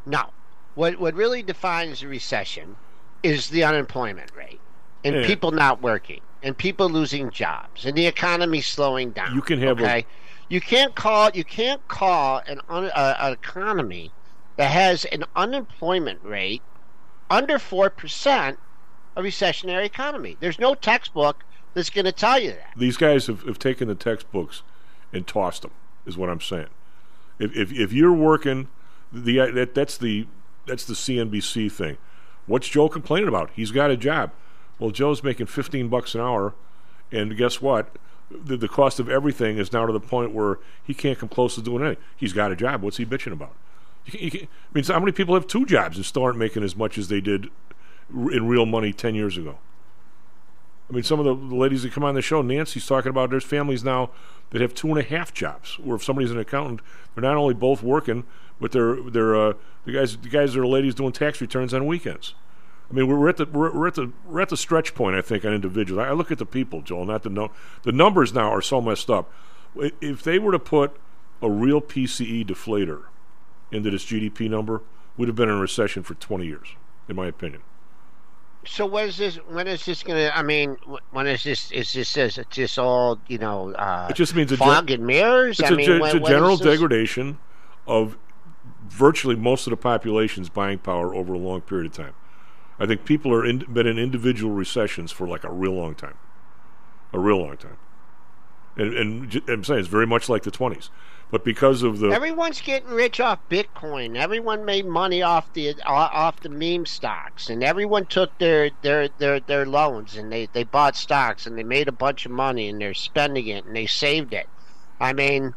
No. What really defines a recession is the unemployment rate and people not working and people losing jobs and the economy slowing down. You can have you can't call an economy that has an unemployment rate under 4% a recessionary economy. There's no textbook that's going to tell you that. These guys have taken the textbooks and tossed them, is what I'm saying. If you're working, that's the CNBC thing. What's Joe complaining about? He's got a job. Well, Joe's making $15 an hour, and guess what? The cost of everything is now to the point where he can't come close to doing anything. He's got a job. What's he bitching about? I mean, so how many people have two jobs and still aren't making as much as they did in real money 10 years ago? I mean, some of the ladies that come on the show, Nancy's talking about there's families now that have 2.5 jobs, where if somebody's an accountant, they're not only both working, but they're the guys or ladies doing tax returns on weekends. I mean, we're at the stretch point, I think, on individuals. I look at the people, Joel, not the numbers now are so messed up. If they were to put a real PCE deflator into this GDP number, we'd have been in a recession for 20 years, in my opinion. So what is this? When is this going to? I mean, when is this? Is this? Is this all? You know, it just means fog and mirrors. It's a general degradation of virtually most of the population's buying power over a long period of time. I think people are been in individual recessions for like a real long time. And I'm saying it's very much like the 1920s. But because of everyone's getting rich off Bitcoin. Everyone made money off the meme stocks, and everyone took their loans and they bought stocks and they made a bunch of money and they're spending it and they saved it. I mean,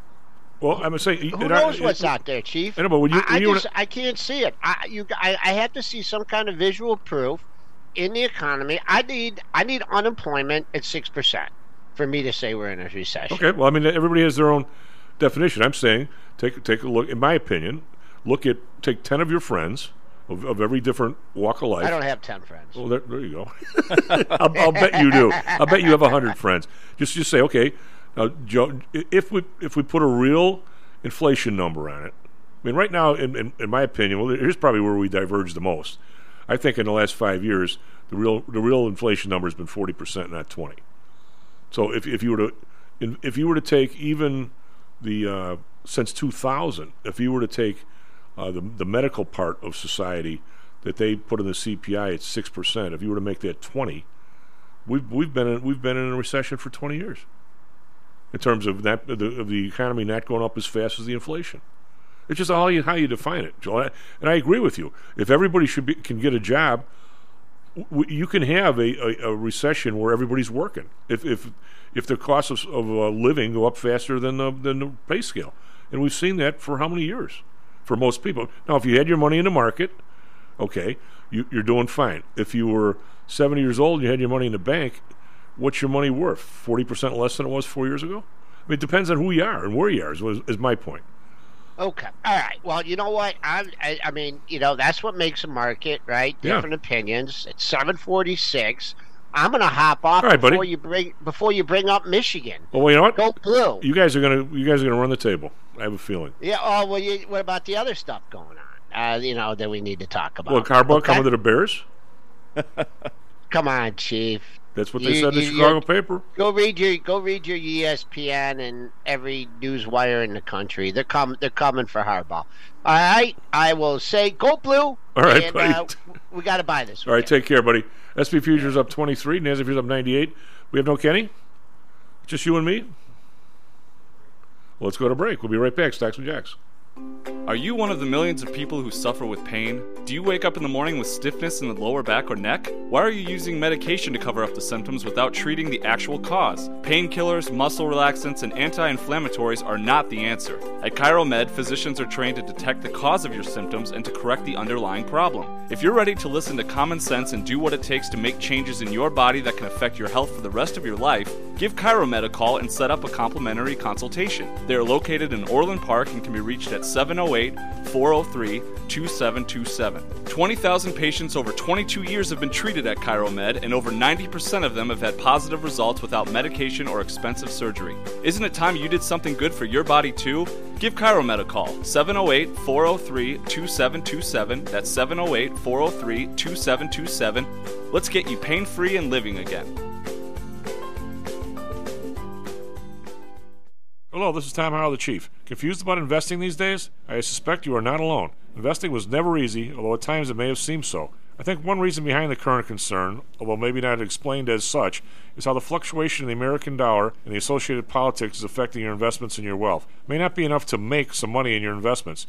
well, I'm saying who knows what's out there, Chief? I know, but I can't see it. I have to see some kind of visual proof in the economy. I need unemployment at 6% for me to say we're in a recession. Okay, well, I mean, everybody has their own definition. I'm saying take a look. In my opinion, take 10 of your friends of every different walk of life. I don't have 10 friends. Well, there you go. I'll bet you do. I'll bet you have 100 friends. Just say, okay, Joe, if we put a real inflation number on it. I mean, right now, in my opinion, well, here's probably where we diverge the most. I think in the last 5 years, the real inflation number has been 40%, not 20. So if you were to take even since 2000, if you were to take the medical part of society that they put in the CPI at 6%, if you were to make that 20, we've been in a recession for 20 years. In terms of that, of the economy not going up as fast as the inflation, it's just how you define it, Joel. And I agree with you. If everybody can get a job, you can have a recession where everybody's working. If the costs of living go up faster than the pay scale, and we've seen that for how many years? For most people. Now, if you had your money in the market, okay, you're doing fine. If you were 70 years old and you had your money in the bank, what's your money worth? 40% less than it was 4 years ago. I mean, it depends on who you are and where you are. Is my point. Okay. All right. Well, you know what? I mean, you know, that's what makes a market, right? Different opinions. It's 7:46. I'm going to hop off before you bring up Michigan. Well, you know what? Go blue. You guys are going to run the table. I have a feeling. Yeah. Oh well. What about the other stuff going on? You know, that we need to talk about. Well, Harbaugh coming to the Bears. Come on, Chief. That's what they said in the Chicago paper. Go read your ESPN and every news wire in the country. They're coming for Harbaugh. All right, I will say go blue. All right, and, buddy. We got to buy this. All right, take care, buddy. S&P futures up 23. Nasdaq futures up 98. We have no Kenny. Just you and me. Well, let's go to break. We'll be right back. Stacks and Jacks. Are you one of the millions of people who suffer with pain? Do you wake up in the morning with stiffness in the lower back or neck? Why are you using medication to cover up the symptoms without treating the actual cause? Painkillers, muscle relaxants, and anti-inflammatories are not the answer. At ChiroMed, physicians are trained to detect the cause of your symptoms and to correct the underlying problem. If you're ready to listen to common sense and do what it takes to make changes in your body that can affect your health for the rest of your life, give ChiroMed a call and set up a complimentary consultation. They are located in Orland Park and can be reached at 708-403-2727. 20,000 patients over 22 years have been treated at ChiroMed, and over 90% of them have had positive results without medication or expensive surgery. Isn't it time you did something good for your body too? Give ChiroMed a call, 708-403-2727. That's 708-403-2727. Let's get you pain-free and living again. Hello, this is Tom Howell, the Chief. Confused about investing these days? I suspect you are not alone. Investing was never easy, although at times it may have seemed so. I think one reason behind the current concern, although maybe not explained as such, is how the fluctuation in the American dollar and the associated politics is affecting your investments and your wealth. It may not be enough to make some money in your investments.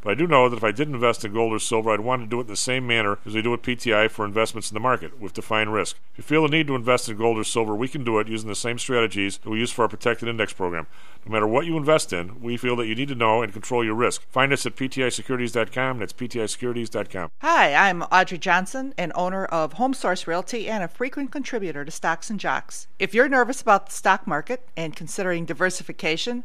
But I do know that if I did invest in gold or silver, I'd want to do it in the same manner as we do at PTI for investments in the market, with defined risk. If you feel the need to invest in gold or silver, we can do it using the same strategies that we use for our protected index program. No matter what you invest in, we feel that you need to know and control your risk. Find us at ptisecurities.com. That's ptisecurities.com. Hi, I'm Audrey Johnson, an owner of Home Source Realty and a frequent contributor to Stocks and Jocks. If you're nervous about the stock market and considering diversification,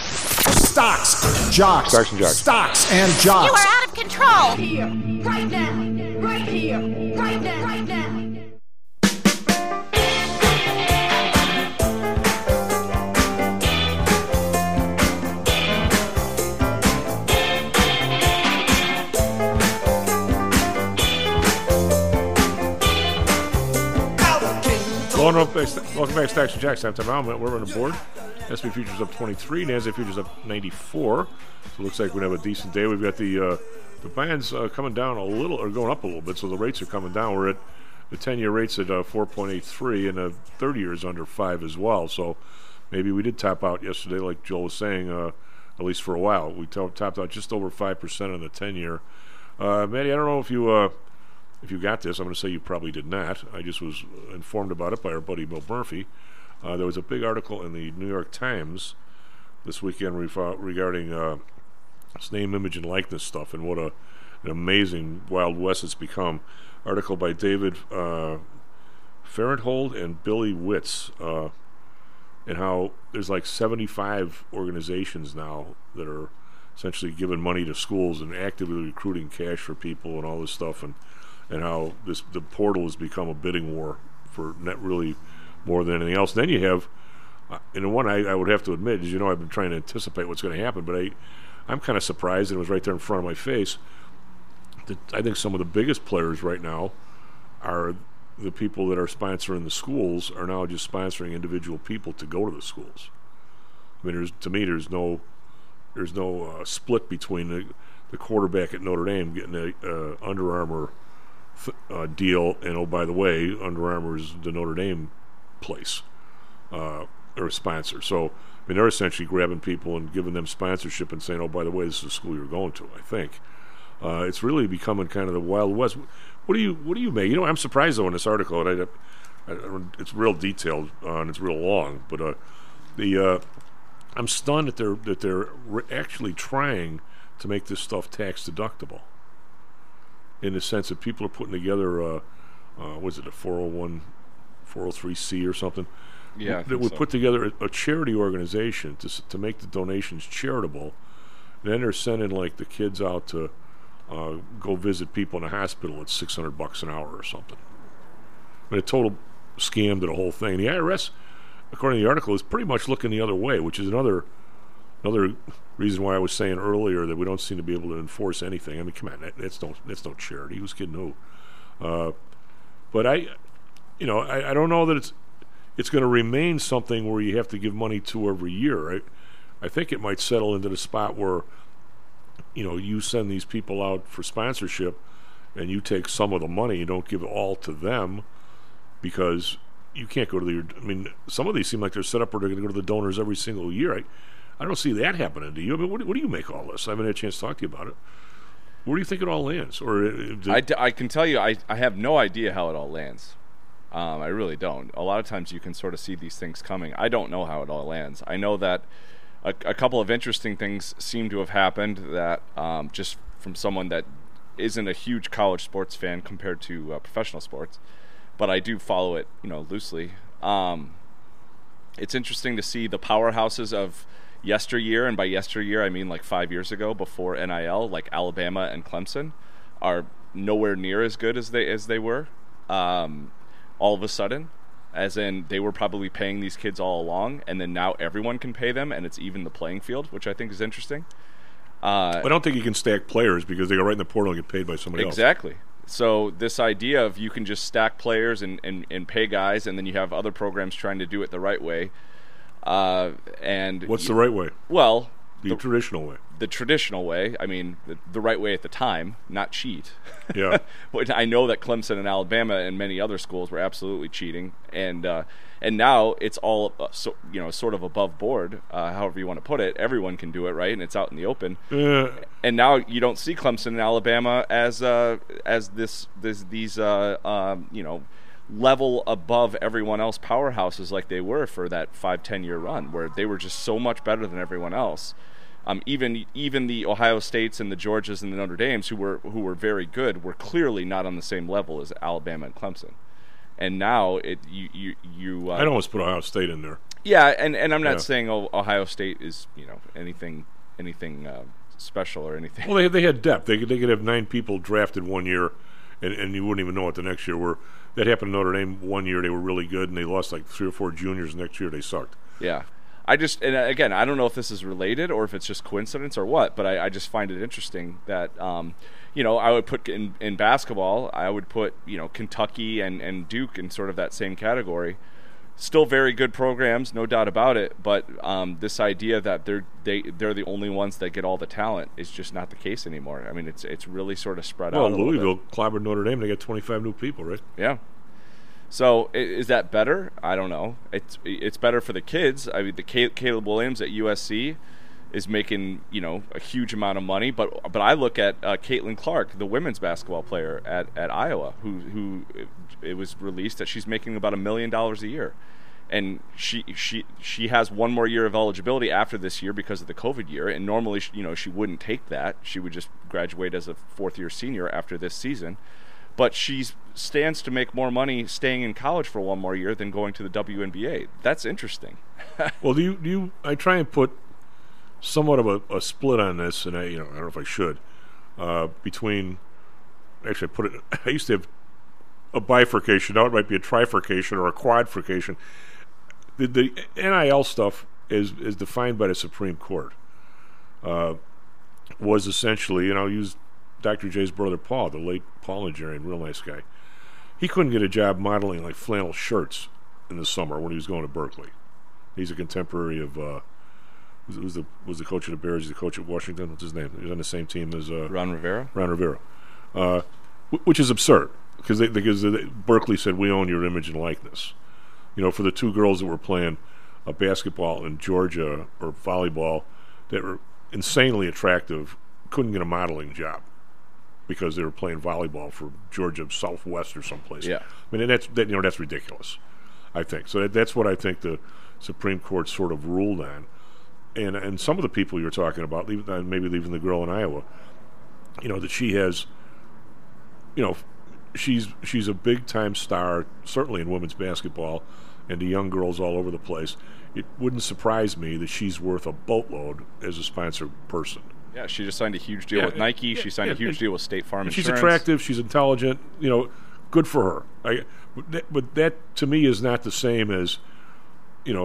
Stocks, jocks, stocks and jocks, stocks and jocks. You are out of control. Right here, right now, right here, right now, right now. Welcome back to Stocks and Jocks. I'm Tom Alman. We're on the board. S&P futures up 23, NASDAQ futures up 94. So it looks like we're going to have a decent day. We've got the bonds coming down a little, or going up a little bit, so the rates are coming down. We're at the 10-year rates at 4.83, and the 30-year is under 5 as well. So maybe we did top out yesterday, like Joel was saying, at least for a while. We topped out just over 5% on the 10-year. Maddie, I don't know if you got this. I'm going to say you probably did not. I just was informed about it by our buddy Bill Murphy. There was a big article in the New York Times this weekend regarding its name, image, and likeness stuff, and what an amazing Wild West it's become. Article by David Farenthold and Billy Witz, and how there's like 75 organizations now that are essentially giving money to schools and actively recruiting cash for people and all this stuff, and how the portal has become a bidding war for net really more than anything else. Then you have, and the one I would have to admit, as you know, I've been trying to anticipate what's going to happen, but I'm kind of surprised, and it was right there in front of my face, that I think some of the biggest players right now are the people that are sponsoring the schools are now just sponsoring individual people to go to the schools. I mean, there's no split between the quarterback at Notre Dame getting a Under Armour deal, and oh, by the way, Under Armour is the Notre Dame place or a sponsor. So I mean, they're essentially grabbing people and giving them sponsorship and saying, oh, by the way, this is the school you're going to. I think it's really becoming kind of the Wild West. What do you make? You know, I'm surprised though in this article, and it's real detailed and it's real long, but I'm stunned that they're actually trying to make this stuff tax deductible, in the sense that people are putting together a 401 403C or something, that would put together a charity organization to make the donations charitable. And then they're sending like the kids out to go visit people in a hospital at $600 an hour or something. I mean, a total scam to the whole thing. The IRS, according to the article, is pretty much looking the other way, which is another reason why I was saying earlier that we don't seem to be able to enforce anything. I mean, come on, that's no charity. Who's kidding who? But I don't know that it's going to remain something where you have to give money to every year. I think it might settle into the spot where, you know, you send these people out for sponsorship and you take some of the money. You don't give it all to them, because you can't go to the... I mean, some of these seem like they're set up where they're going to go to the donors every single year. I don't see that happening to you. I mean, what do you make of all this? I haven't had a chance to talk to you about it. Where do you think it all lands? Or I can tell you, I have no idea how it all lands. I really don't. A lot of times you can sort of see these things coming. I don't know how it all lands. I know that a couple of interesting things seem to have happened that just from someone that isn't a huge college sports fan compared to professional sports, but I do follow it, loosely. It's interesting to see the powerhouses of yesteryear, and by yesteryear I mean like 5 years ago before NIL, like Alabama and Clemson, are nowhere near as good as they were. All of a sudden, as in they were probably paying these kids all along, and then now everyone can pay them, and it's even the playing field, which I think is interesting. I don't think you can stack players because they go right in the portal and get paid by somebody else. Exactly. So this idea of you can just stack players and pay guys, and then you have other programs trying to do it the right way. What's the right way? Well, the traditional way. The traditional way. I mean, the right way at the time, not cheat. Yeah. I know that Clemson and Alabama and many other schools were absolutely cheating, and now it's all sort of above board. However you want to put it, everyone can do it, right? And it's out in the open. And now you don't see Clemson and Alabama as these level above everyone else powerhouses like they were for that 5-10 year run, where they were just so much better than everyone else. Even the Ohio States and the Georgias and the Notre Dames, who were very good, were clearly not on the same level as Alabama and Clemson. And now I'd almost put Ohio State in there. Yeah, and I'm not saying Ohio State is anything special or anything. Well, they had depth. They could have 9 people drafted one year, and you wouldn't even know it the next year. Where that happened to Notre Dame one year, they were really good, and they lost like 3 or 4 juniors. Next year, they sucked. Yeah. I don't know if this is related or if it's just coincidence or what, but I just find it interesting that, I would put in basketball, I would put, Kentucky and Duke in sort of that same category. Still very good programs, no doubt about it, but this idea that they're the only ones that get all the talent is just not the case anymore. I mean, it's really sort of spread out. Well, Louisville clobbered Notre Dame, and they got 25 new people, right? Yeah. So is that better? I don't know. It's better for the kids. I mean, the Caleb Williams at USC is making a huge amount of money, but I look at Caitlin Clark, the women's basketball player at Iowa, who it was released that she's making about $1 million a year, and she has one more year of eligibility after this year because of the COVID year, and normally she wouldn't take that. She would just graduate as a fourth-year senior after this season. But she stands to make more money staying in college for one more year than going to the WNBA. That's interesting. Well, do you? I try and put somewhat of a split on this, and I don't know if I should. Actually, I put it. I used to have a bifurcation. Now it might be a trifurcation or a quadfurcation. The NIL stuff is defined by the Supreme Court. Was essentially, and I'll use Dr. J's brother Paul, the late Paul Nigerian, real nice guy. He couldn't get a job modeling like flannel shirts in the summer when he was going to Berkeley. He's a contemporary of was the coach of the Bears. He's the coach at Washington. What's his name? He was on the same team as Ron Rivera. Which is absurd because Berkeley said we own your image and likeness. For the two girls that were playing basketball in Georgia or volleyball that were insanely attractive, couldn't get a modeling job because they were playing volleyball for Georgia Southwest or someplace. Yeah, I mean that's ridiculous. I think so. That's what I think the Supreme Court sort of ruled on, and some of the people you're talking about, maybe leaving the girl in Iowa, that she has, she's a big time star, certainly in women's basketball, and to young girls all over the place. It wouldn't surprise me that she's worth a boatload as a sponsor person. Yeah, she just signed a huge deal with Nike. She signed a huge deal with State Farm Insurance. She's attractive. She's intelligent. Good for her. But that, to me, is not the same as,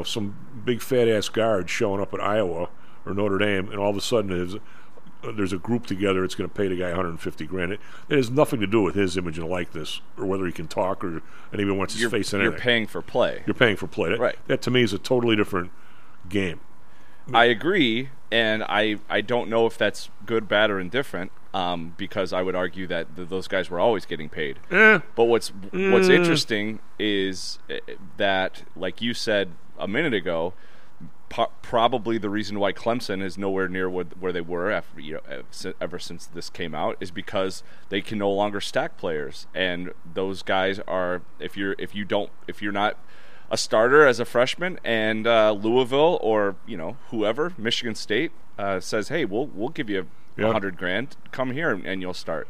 some big fat-ass guard showing up at Iowa or Notre Dame, and all of a sudden there's a group together that's going to pay the guy $150,000. It has nothing to do with his image and likeness or whether he can talk or anyone wants his face in anything. You're paying for play. Right. That, to me, is a totally different game. I agree, and I don't know if that's good, bad, or indifferent, because I would argue that those guys were always getting paid. But what's interesting is that, like you said a minute ago, probably the reason why Clemson is nowhere near where they were after, ever since this came out is because they can no longer stack players, and those guys are if you're not a starter as a freshman, and Louisville or whoever, Michigan State says, hey, we'll give you $100,000, come here and you'll start.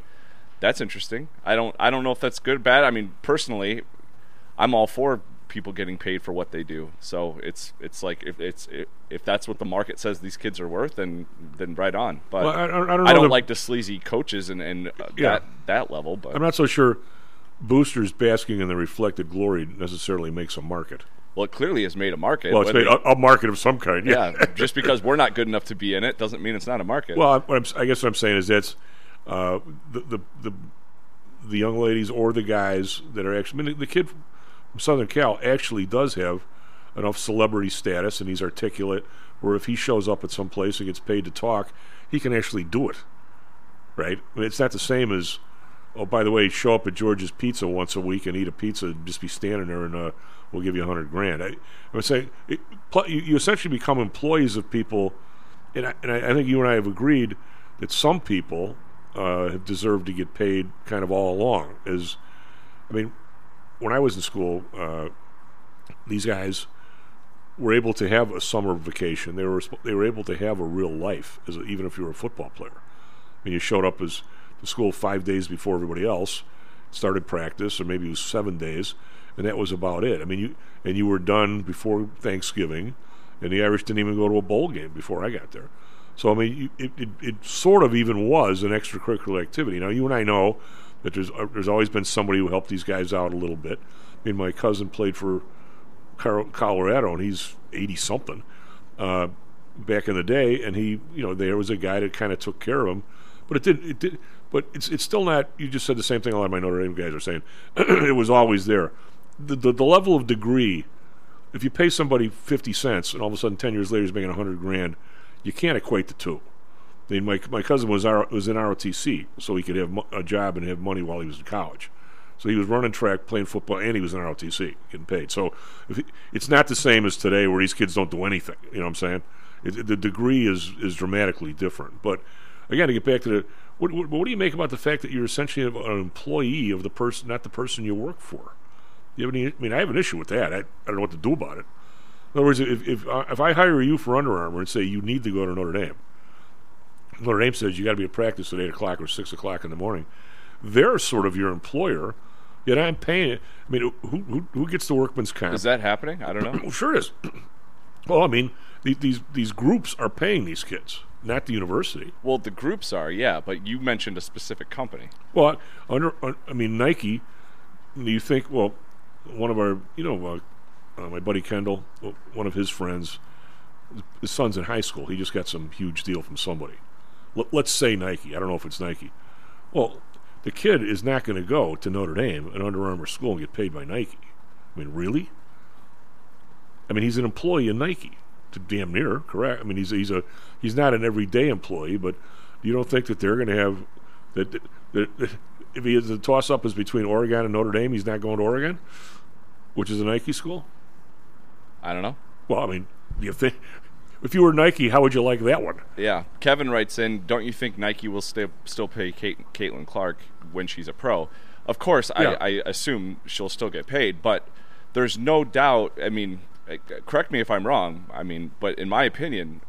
That's interesting. I don't know if that's good or bad. I mean, personally, I'm all for people getting paid for what they do. So it's like if that's what the market says these kids are worth, then right on. But well, I don't like the sleazy coaches and that level. But I'm not so sure boosters basking in the reflected glory necessarily makes a market. Well, it clearly has made a market. Well, it's made a market of some kind. Yeah, just because we're not good enough to be in it doesn't mean it's not a market. Well, I guess what I'm saying is that's the young ladies or the guys that are actually. I mean, the kid from Southern Cal actually does have enough celebrity status, and he's articulate, where if he shows up at some place and gets paid to talk, he can actually do it. Right? I mean, it's not the same as, oh, by the way, show up at George's Pizza once a week and eat a pizza and just be standing there and we'll give you $100,000. I would say you essentially become employees of people, and I think you and I have agreed that some people have deserved to get paid kind of all along. When I was in school, these guys were able to have a summer vacation. They were able to have a real life, even if you were a football player. I mean, you showed up as the school 5 days before everybody else, started practice, or maybe it was 7 days, and that was about it. I mean, you were done before Thanksgiving, and the Irish didn't even go to a bowl game before I got there. So, I mean, it sort of even was an extracurricular activity. Now, you and I know that there's always been somebody who helped these guys out a little bit. I mean, my cousin played for Colorado, and he's 80-something back in the day, and he, there was a guy that kind of took care of him. But But it's still not. You just said the same thing a lot of my Notre Dame guys are saying. It was always there. The level of degree. If you pay somebody 50 cents, and all of a sudden 10 years later he's making $100,000, you can't equate the two. I mean, my cousin was in ROTC, so he could have a job and have money while he was in college. So he was running track, playing football, and he was in ROTC, getting paid. So it's not the same as today, where these kids don't do anything. You know what I'm saying? The degree is dramatically different. But again, to get back to what do you make about the fact that you're essentially an employee of the person, not the person you work for? I have an issue with that. I don't know what to do about it. In other words, if I hire you for Under Armour and say you need to go to Notre Dame. Notre Dame says you got to be at practice at 8 o'clock or 6 o'clock in the morning. They're sort of your employer, yet I'm paying it. I mean, who gets the workman's comp? Is that happening? I don't know. Sure it is. Well, I mean, these groups are paying these kids, not the university. Well, the groups are, yeah, but you mentioned a specific company. Well, Nike, do you think, well, one of our, my buddy Kendall, one of his friends, his son's in high school. He just got some huge deal from somebody. Let's say Nike. I don't know if it's Nike. Well, the kid is not going to go to Notre Dame, an Under Armour school, and get paid by Nike. I mean, really? I mean, he's an employee of Nike, to damn near, correct? I mean, he's not an everyday employee, but you don't think that they're going to have that if he has a toss-up is between Oregon and Notre Dame, he's not going to Oregon, which is a Nike school? I don't know. Well, I mean, you think. If you were Nike, how would you like that one? Yeah. Kevin writes in, don't you think Nike will still pay Caitlin Clark when she's a pro? Of course, yeah. I assume she'll still get paid, but there's no doubt, I mean, correct me if I'm wrong, I mean, but in my opinion,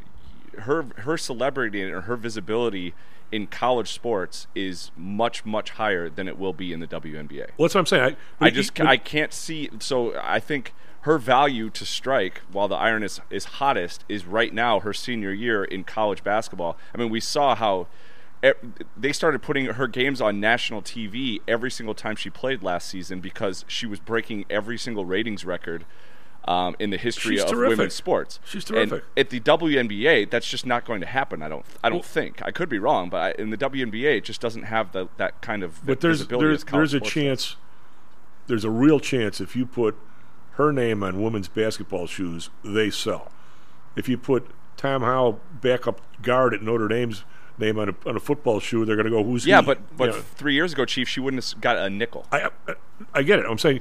her celebrity and her visibility in college sports is much, much higher than it will be in the WNBA. Well, that's what I'm saying. I can't see, so I think her value to strike while the iron is hottest is right now her senior year in college basketball. I mean, we saw how they started putting her games on national TV every single time she played last season because she was breaking every single ratings record in the history of women's sports. She's terrific. And at the WNBA, that's just not going to happen, I don't think. I could be wrong, but in the WNBA, it just doesn't have that kind of visibility as college sports. But there's a real chance if you put her name on women's basketball shoes, they sell. If you put Tom Howell, backup guard at Notre Dame's name on a football shoe, they're going to go, who's he? Yeah, but 3 years ago, Chief, she wouldn't have got a nickel. I get it. I'm saying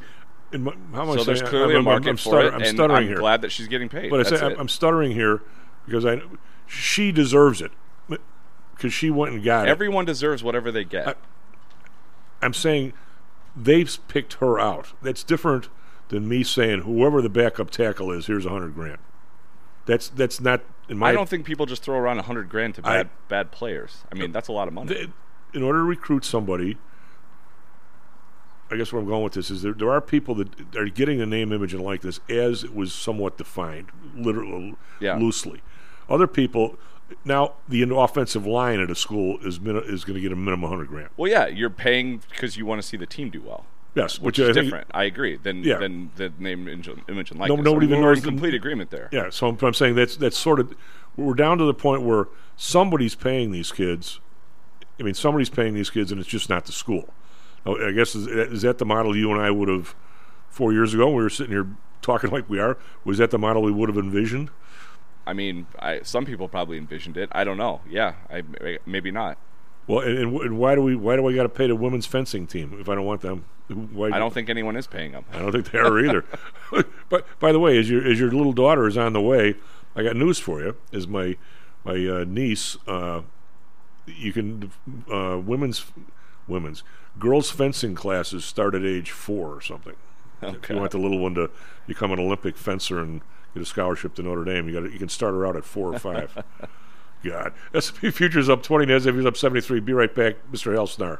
So there's clearly a market for it, and I'm glad that she's getting paid. But I'm stuttering here because she deserves it because she went and got it. Everyone deserves whatever they get. I'm saying they've picked her out. That's different than me saying whoever the backup tackle is, here's $100,000. That's not in my. I don't think people just throw around $100,000 to bad players. I mean, that's a lot of money. In order to recruit somebody, I guess where I'm going with this is there are people that are getting a name, image, and likeness as it was somewhat defined, literally, loosely. Other people now the offensive line at a school is going to get a minimum $100,000. Well, yeah, you're paying because you want to see the team do well. Yes, which is different. I agree. Than the name, image, and likeness. Nobody even knows. We're in complete agreement there. Yeah, so I'm saying that's sort of we're down to the point where somebody's paying these kids. I mean, somebody's paying these kids, and it's just not the school. I guess is that the model you and I would have 4 years ago? We were sitting here talking like we are. Was that the model we would have envisioned? I mean, some people probably envisioned it. I don't know. Yeah, maybe not. Well, and why do I got to pay the women's fencing team if I don't want them? I don't think anyone is paying them. I don't think they are either. But by the way, as your little daughter is on the way, I got news for you. Is my niece? You can girls fencing classes start at age 4 or something. Okay. If you want the little one to become an Olympic fencer and get a scholarship to Notre Dame, you can start her out at 4 or 5. God. S&P futures up 20, NASDAQ up 73. Be right back, Mr. Halsnar.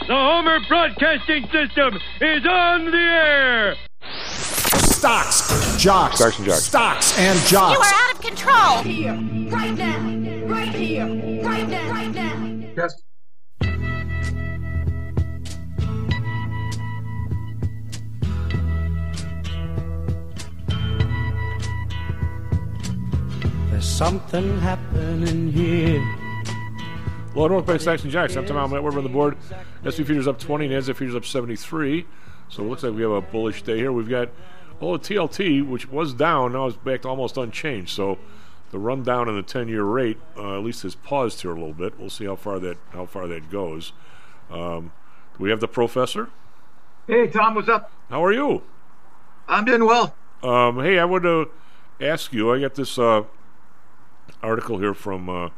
The Homer Broadcasting System is on the air! Stocks, jocks, stocks and jocks, stocks and jocks. You are out of control! Right here, right now, right here, right now, right now. Yes. There's something happening here. Hello, welcome back to Stocks and Jocks. I'm Tom Allen. We're on the board. S&P futures up 20, NASDAQ futures up 73. So it looks like we have a bullish day here. We've got TLT, which was down, now is back to almost unchanged. So the rundown in the 10-year rate at least has paused here a little bit. We'll see how far that goes. Do we have the professor? Hey, Tom, what's up? How are you? I'm doing well. Hey, I wanted to ask you. I got this article here from.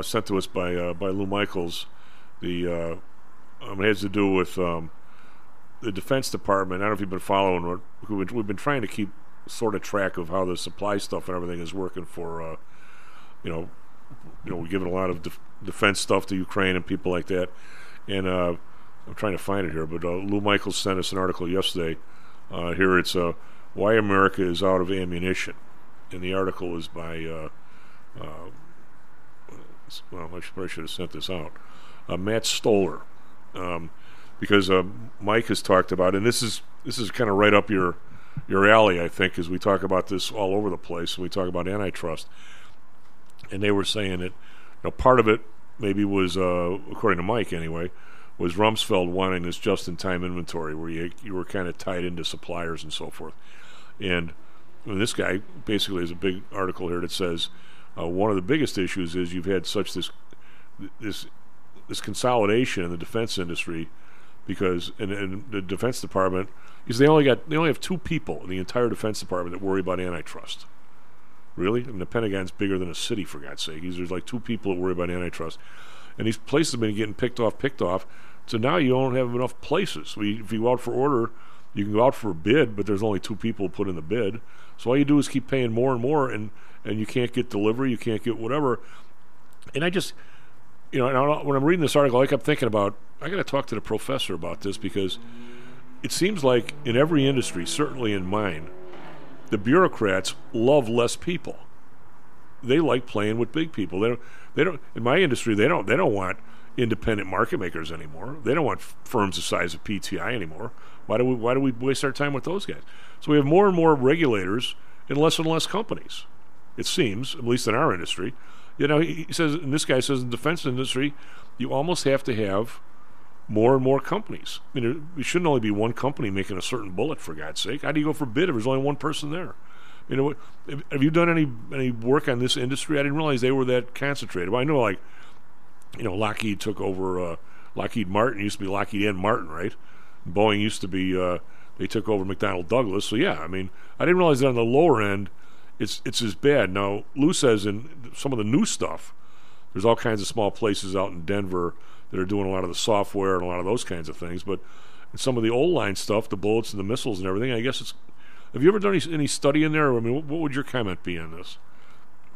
Sent to us by Lou Michaels. It has to do with the Defense Department. I don't know if you've been following what we've been trying to keep sort of track of how the supply stuff and everything is working for we're giving a lot of defense stuff to Ukraine and people like that, and I'm trying to find it here, but Lou Michaels sent us an article yesterday. Here it's Why America is Out of Ammunition, and the article is by well, I probably should have sent this out. Matt Stoller, because Mike has talked about, and this is kind of right up your alley, I think, as we talk about this all over the place, and we talk about antitrust. And they were saying that part of it maybe was, according to Mike anyway, was Rumsfeld wanting this just-in-time inventory where you were kind of tied into suppliers and so forth. And this guy basically has a big article here that says. One of the biggest issues is you've had such this consolidation in the defense industry because and the Defense Department is they only have 2 people in the entire Defense Department that worry about antitrust. Really? I mean, the Pentagon's bigger than a city, for God's sake. There's like 2 people that worry about antitrust, and these places have been getting picked off. So now you don't have enough places. If you go out for order, You can go out for a bid, but there's only two people put in the bid. So all you do is keep paying more and more, and you can't get delivery, you can't get whatever. And I just, you know, and when I'm reading this article, I kept thinking about, I got to talk to the professor about this, because it seems like in every industry, certainly in mine, the bureaucrats love less people. They like playing with big people. They don't. In my industry, they don't want independent market makers anymore. They don't want firms the size of PTI anymore. Why do we waste our time with those guys? So we have more and more regulators and less companies, it seems, at least in our industry. You know, he says, and this guy says, in the defense industry, you almost have to have more and more companies. I mean, it shouldn't only be one company making a certain bullet, for God's sake. How do you go for bid if there's only one person there? You know, have you done any work on this industry? I didn't realize they were that concentrated. Well, I know, like, you know, Lockheed took over Lockheed Martin. It used to be Lockheed and Martin, right? Boeing used to be, they took over McDonnell Douglas. So, yeah, I mean, I didn't realize that on the lower end it's as bad. Now, Lou says in some of the new stuff, there's all kinds of small places out in Denver that are doing a lot of the software and a lot of those kinds of things. But in some of the old line stuff, the bullets and the missiles and everything, I guess it's... Have you ever done any study in there? I mean, what would your comment be on this?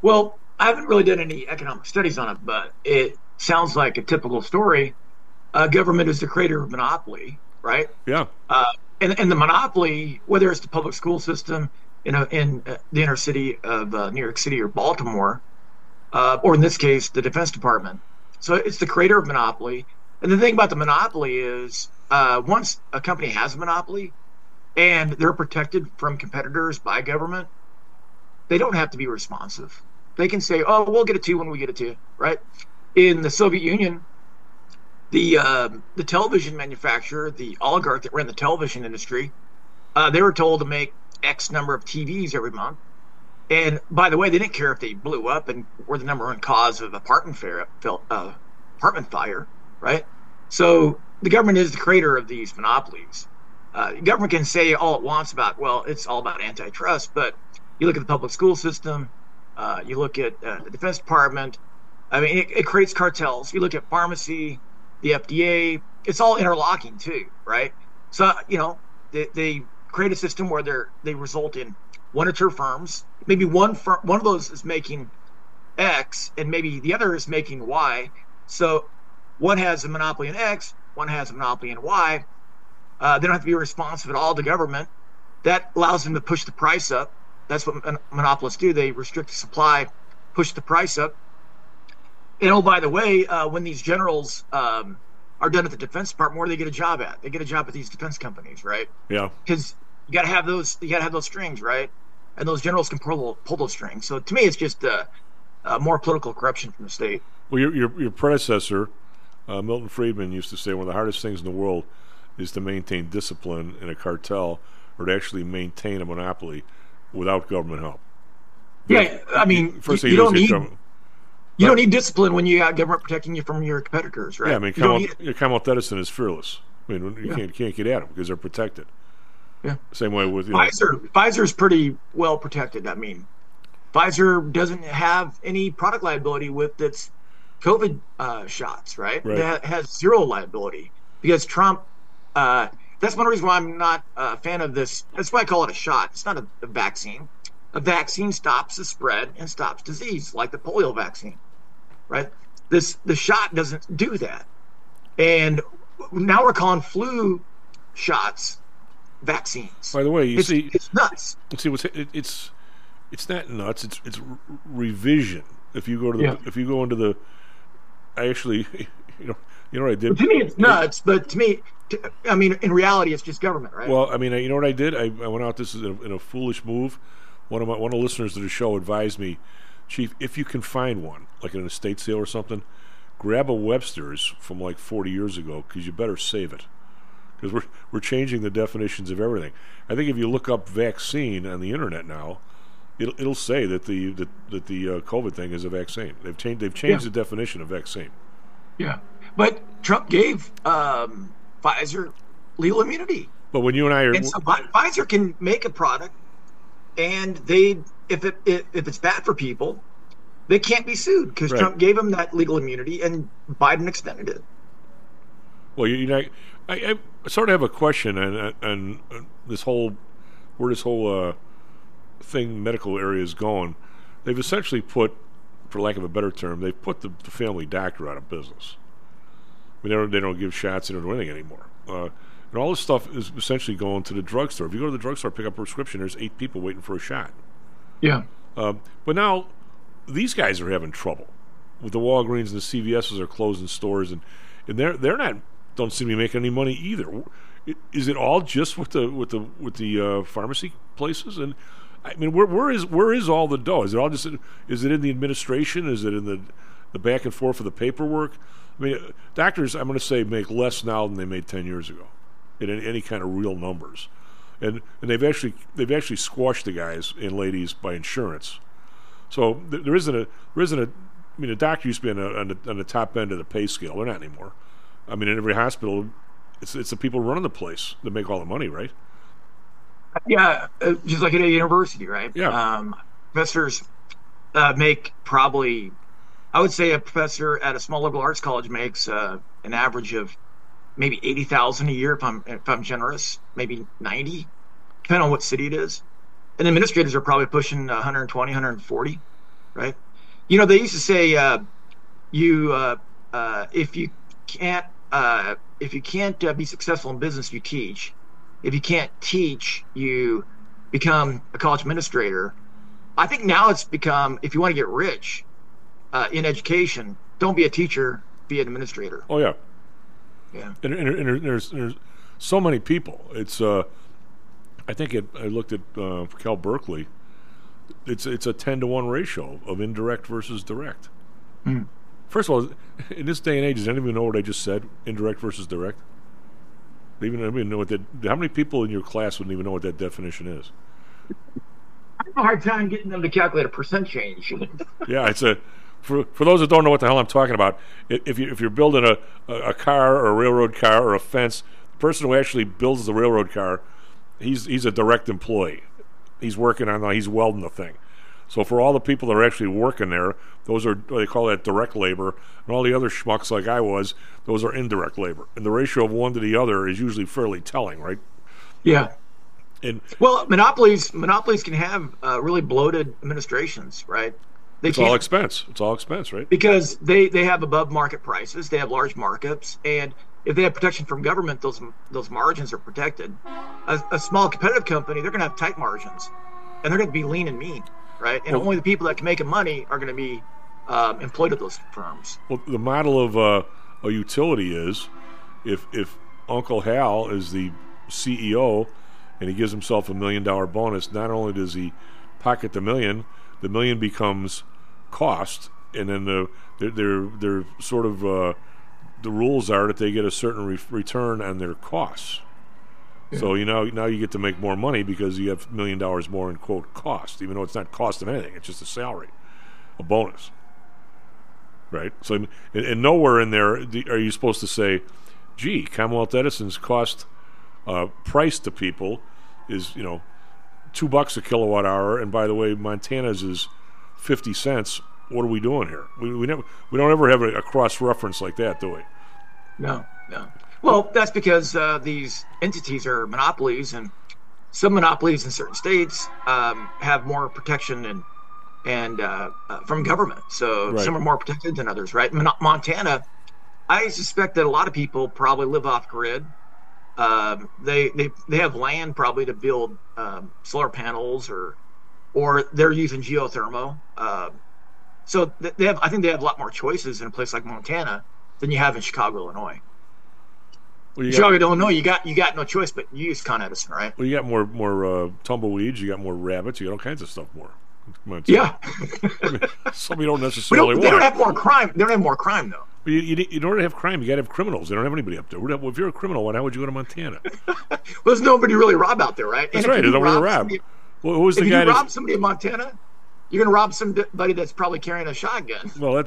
Well, I haven't really done any economic studies on it, but it sounds like a typical story. Government is the creator of monopoly, right? Yeah. And the monopoly, whether it's the public school system, you know, in the inner city of New York City or Baltimore, or in this case, the Defense Department. So it's the creator of monopoly. And the thing about the monopoly is once a company has a monopoly, and they're protected from competitors by government, they don't have to be responsive. They can say, oh, we'll get it to you when we get it to you, right? In the Soviet Union, the television manufacturer, the oligarch that ran the television industry, they were told to make X number of TVs every month. And by the way, they didn't care if they blew up and were the number one cause of apartment fire, right? So the government is the creator of these monopolies. Government can say all it wants about, well, it's all about antitrust, but you look at the public school system, you look at the Defense Department, I mean, it creates cartels. You look at pharmacy, the FDA, it's all interlocking too, right? So, you know, they create a system where they result in one or two firms. Maybe one of those is making X, and maybe the other is making Y. So one has a monopoly in X, one has a monopoly in Y. They don't have to be responsive at all to government. That allows them to push the price up. That's what monopolists do. They restrict the supply, push the price up. And oh, by the way, when these generals are done at the Defense Department, where do they get a job at? They get a job at these defense companies, right? Yeah. Because you got to have those. You got to have those strings, right? And those generals can pull those strings. So to me, it's just more political corruption from the state. Well, your predecessor, Milton Friedman, used to say one of the hardest things in the world is to maintain discipline in a cartel, or to actually maintain a monopoly without government help. Yeah, I mean, first you don't need government. You don't need discipline when you got government protecting you from your competitors, right? Yeah, I mean, Commonwealth Edison is fearless. I mean, you can't get at them because they're protected. Yeah. Same way with Pfizer is pretty well protected. I mean, Pfizer doesn't have any product liability with its COVID shots, right? That has zero liability because Trump. That's one reason why I'm not a fan of this. That's why I call it a shot. It's not a vaccine. A vaccine stops the spread and stops disease, like the polio vaccine, right? The shot doesn't do that. And now we're calling flu shots vaccines. By the way, it's nuts. It's not nuts. It's revision. If you go to you know what I did? Well, to me, it's nuts, but to me, I mean, in reality, it's just government, right? Well, I mean, you know what I did? I went out, this is in a foolish move. One of the listeners to the show advised me, Chief, if you can find one, like in an estate sale or something, grab a Webster's from like 40 years ago, because you better save it. Because we're changing the definitions of everything. I think if you look up vaccine on the internet now, it'll say that the COVID thing is a vaccine. They've changed the definition of vaccine. Yeah. But Trump gave Pfizer legal immunity. But when you and I are, and so Pfizer can make a product, and they if it's bad for people, they can't be sued because Trump gave them that legal immunity, and Biden extended it. Well, you know, I sort of have a question, and this whole where this whole thing medical area is going, they've essentially put, for lack of a better term, they've put the family doctor out of business. I mean, they don't give shots, they don't do anything anymore. And all this stuff is essentially going to the drugstore. If you go to the drugstore, pick up a prescription, there's 8 people waiting for a shot. Yeah. But now these guys are having trouble. With the Walgreens and the CVSs are closing stores, and they're not don't seem to be making any money either. Is it all just with the pharmacy places? And I mean, where is all the dough? Is it all just in the administration? Is it in the back and forth of the paperwork? I mean, doctors, I'm going to say, make less now than they made 10 years ago in any kind of real numbers, and they've actually squashed the guys and ladies by insurance. So there isn't a I mean, a doctor used to be on the top end of the pay scale. They're not anymore. I mean, in every hospital, it's the people running the place that make all the money, right? Yeah, just like at a university, right? Yeah. Professors make probably, I would say a professor at a small liberal arts college makes an average of maybe $80,000 a year if I'm generous, maybe $90,000, depending on what city it is. And administrators are probably pushing $120,000, $140,000, right? You know, they used to say, if you can't be successful in business, you teach. If you can't teach, you become a college administrator. I think now it's become, if you want to get rich in education, don't be a teacher, be an administrator. Oh yeah, yeah. And there's so many people. It's I looked at Cal Berkeley. It's a 10-to-1 ratio of indirect versus direct. Mm. First of all, in this day and age, does anybody know what I just said? Indirect versus direct. They even know what that. How many people in your class wouldn't even know what that definition is? I have a hard time getting them to calculate a percent change. Yeah, it's a. For those that don't know what the hell I'm talking about, if you're building a car or a railroad car or a fence, the person who actually builds the railroad car, he's a direct employee. He's working on, he's welding the thing. So for all the people that are actually working there, those are, they call that direct labor, and all the other schmucks like I was, those are indirect labor. And the ratio of one to the other is usually fairly telling, right? Yeah. And well, monopolies can have really bloated administrations, right? It's all expense, right? Because they have above market prices, they have large markups, and if they have protection from government, those margins are protected. A small competitive company, they're going to have tight margins, and they're going to be lean and mean, right? And only the people that can make money are going to be employed at those firms. Well, the model of a utility is if Uncle Hal is the CEO and he gives himself a $1 million bonus, not only does he pocket the million becomes cost, and then they're sort of the rules are that they get a certain return on their costs. Yeah. So now you get to make more money because you have $1 million more in, quote, cost, even though it's not cost of anything. It's just a salary, a bonus, right? So and nowhere in there are you supposed to say, gee, Commonwealth Edison's cost price to people is, $2 a kilowatt hour, and by the way, Montana's is 50 cents. What are we doing here? We don't ever have a cross reference like that, do we? No. Well, that's because these entities are monopolies, and some monopolies in certain states have more protection and from government. So right. Some are more protected than others, right? Montana, I suspect that a lot of people probably live off grid. They have land probably to build solar panels or they're using geothermal. So they have, I think they have a lot more choices in a place like Montana than you have in Chicago, Illinois. Well, Illinois, you got no choice but you use Con Edison, right? Well, you got more tumbleweeds, you got more rabbits, you got all kinds of stuff more. Yeah, some you don't necessarily want. They don't have more crime. They don't have more crime though. But you don't have crime. You got to have criminals. They don't have anybody up there. If you're a criminal, why would you go to Montana? Well, there's nobody really rob out there, right? That's right. There's nobody rob. Well, who was the guy? If you rob somebody in Montana, you're going to rob somebody that's probably carrying a shotgun. Well,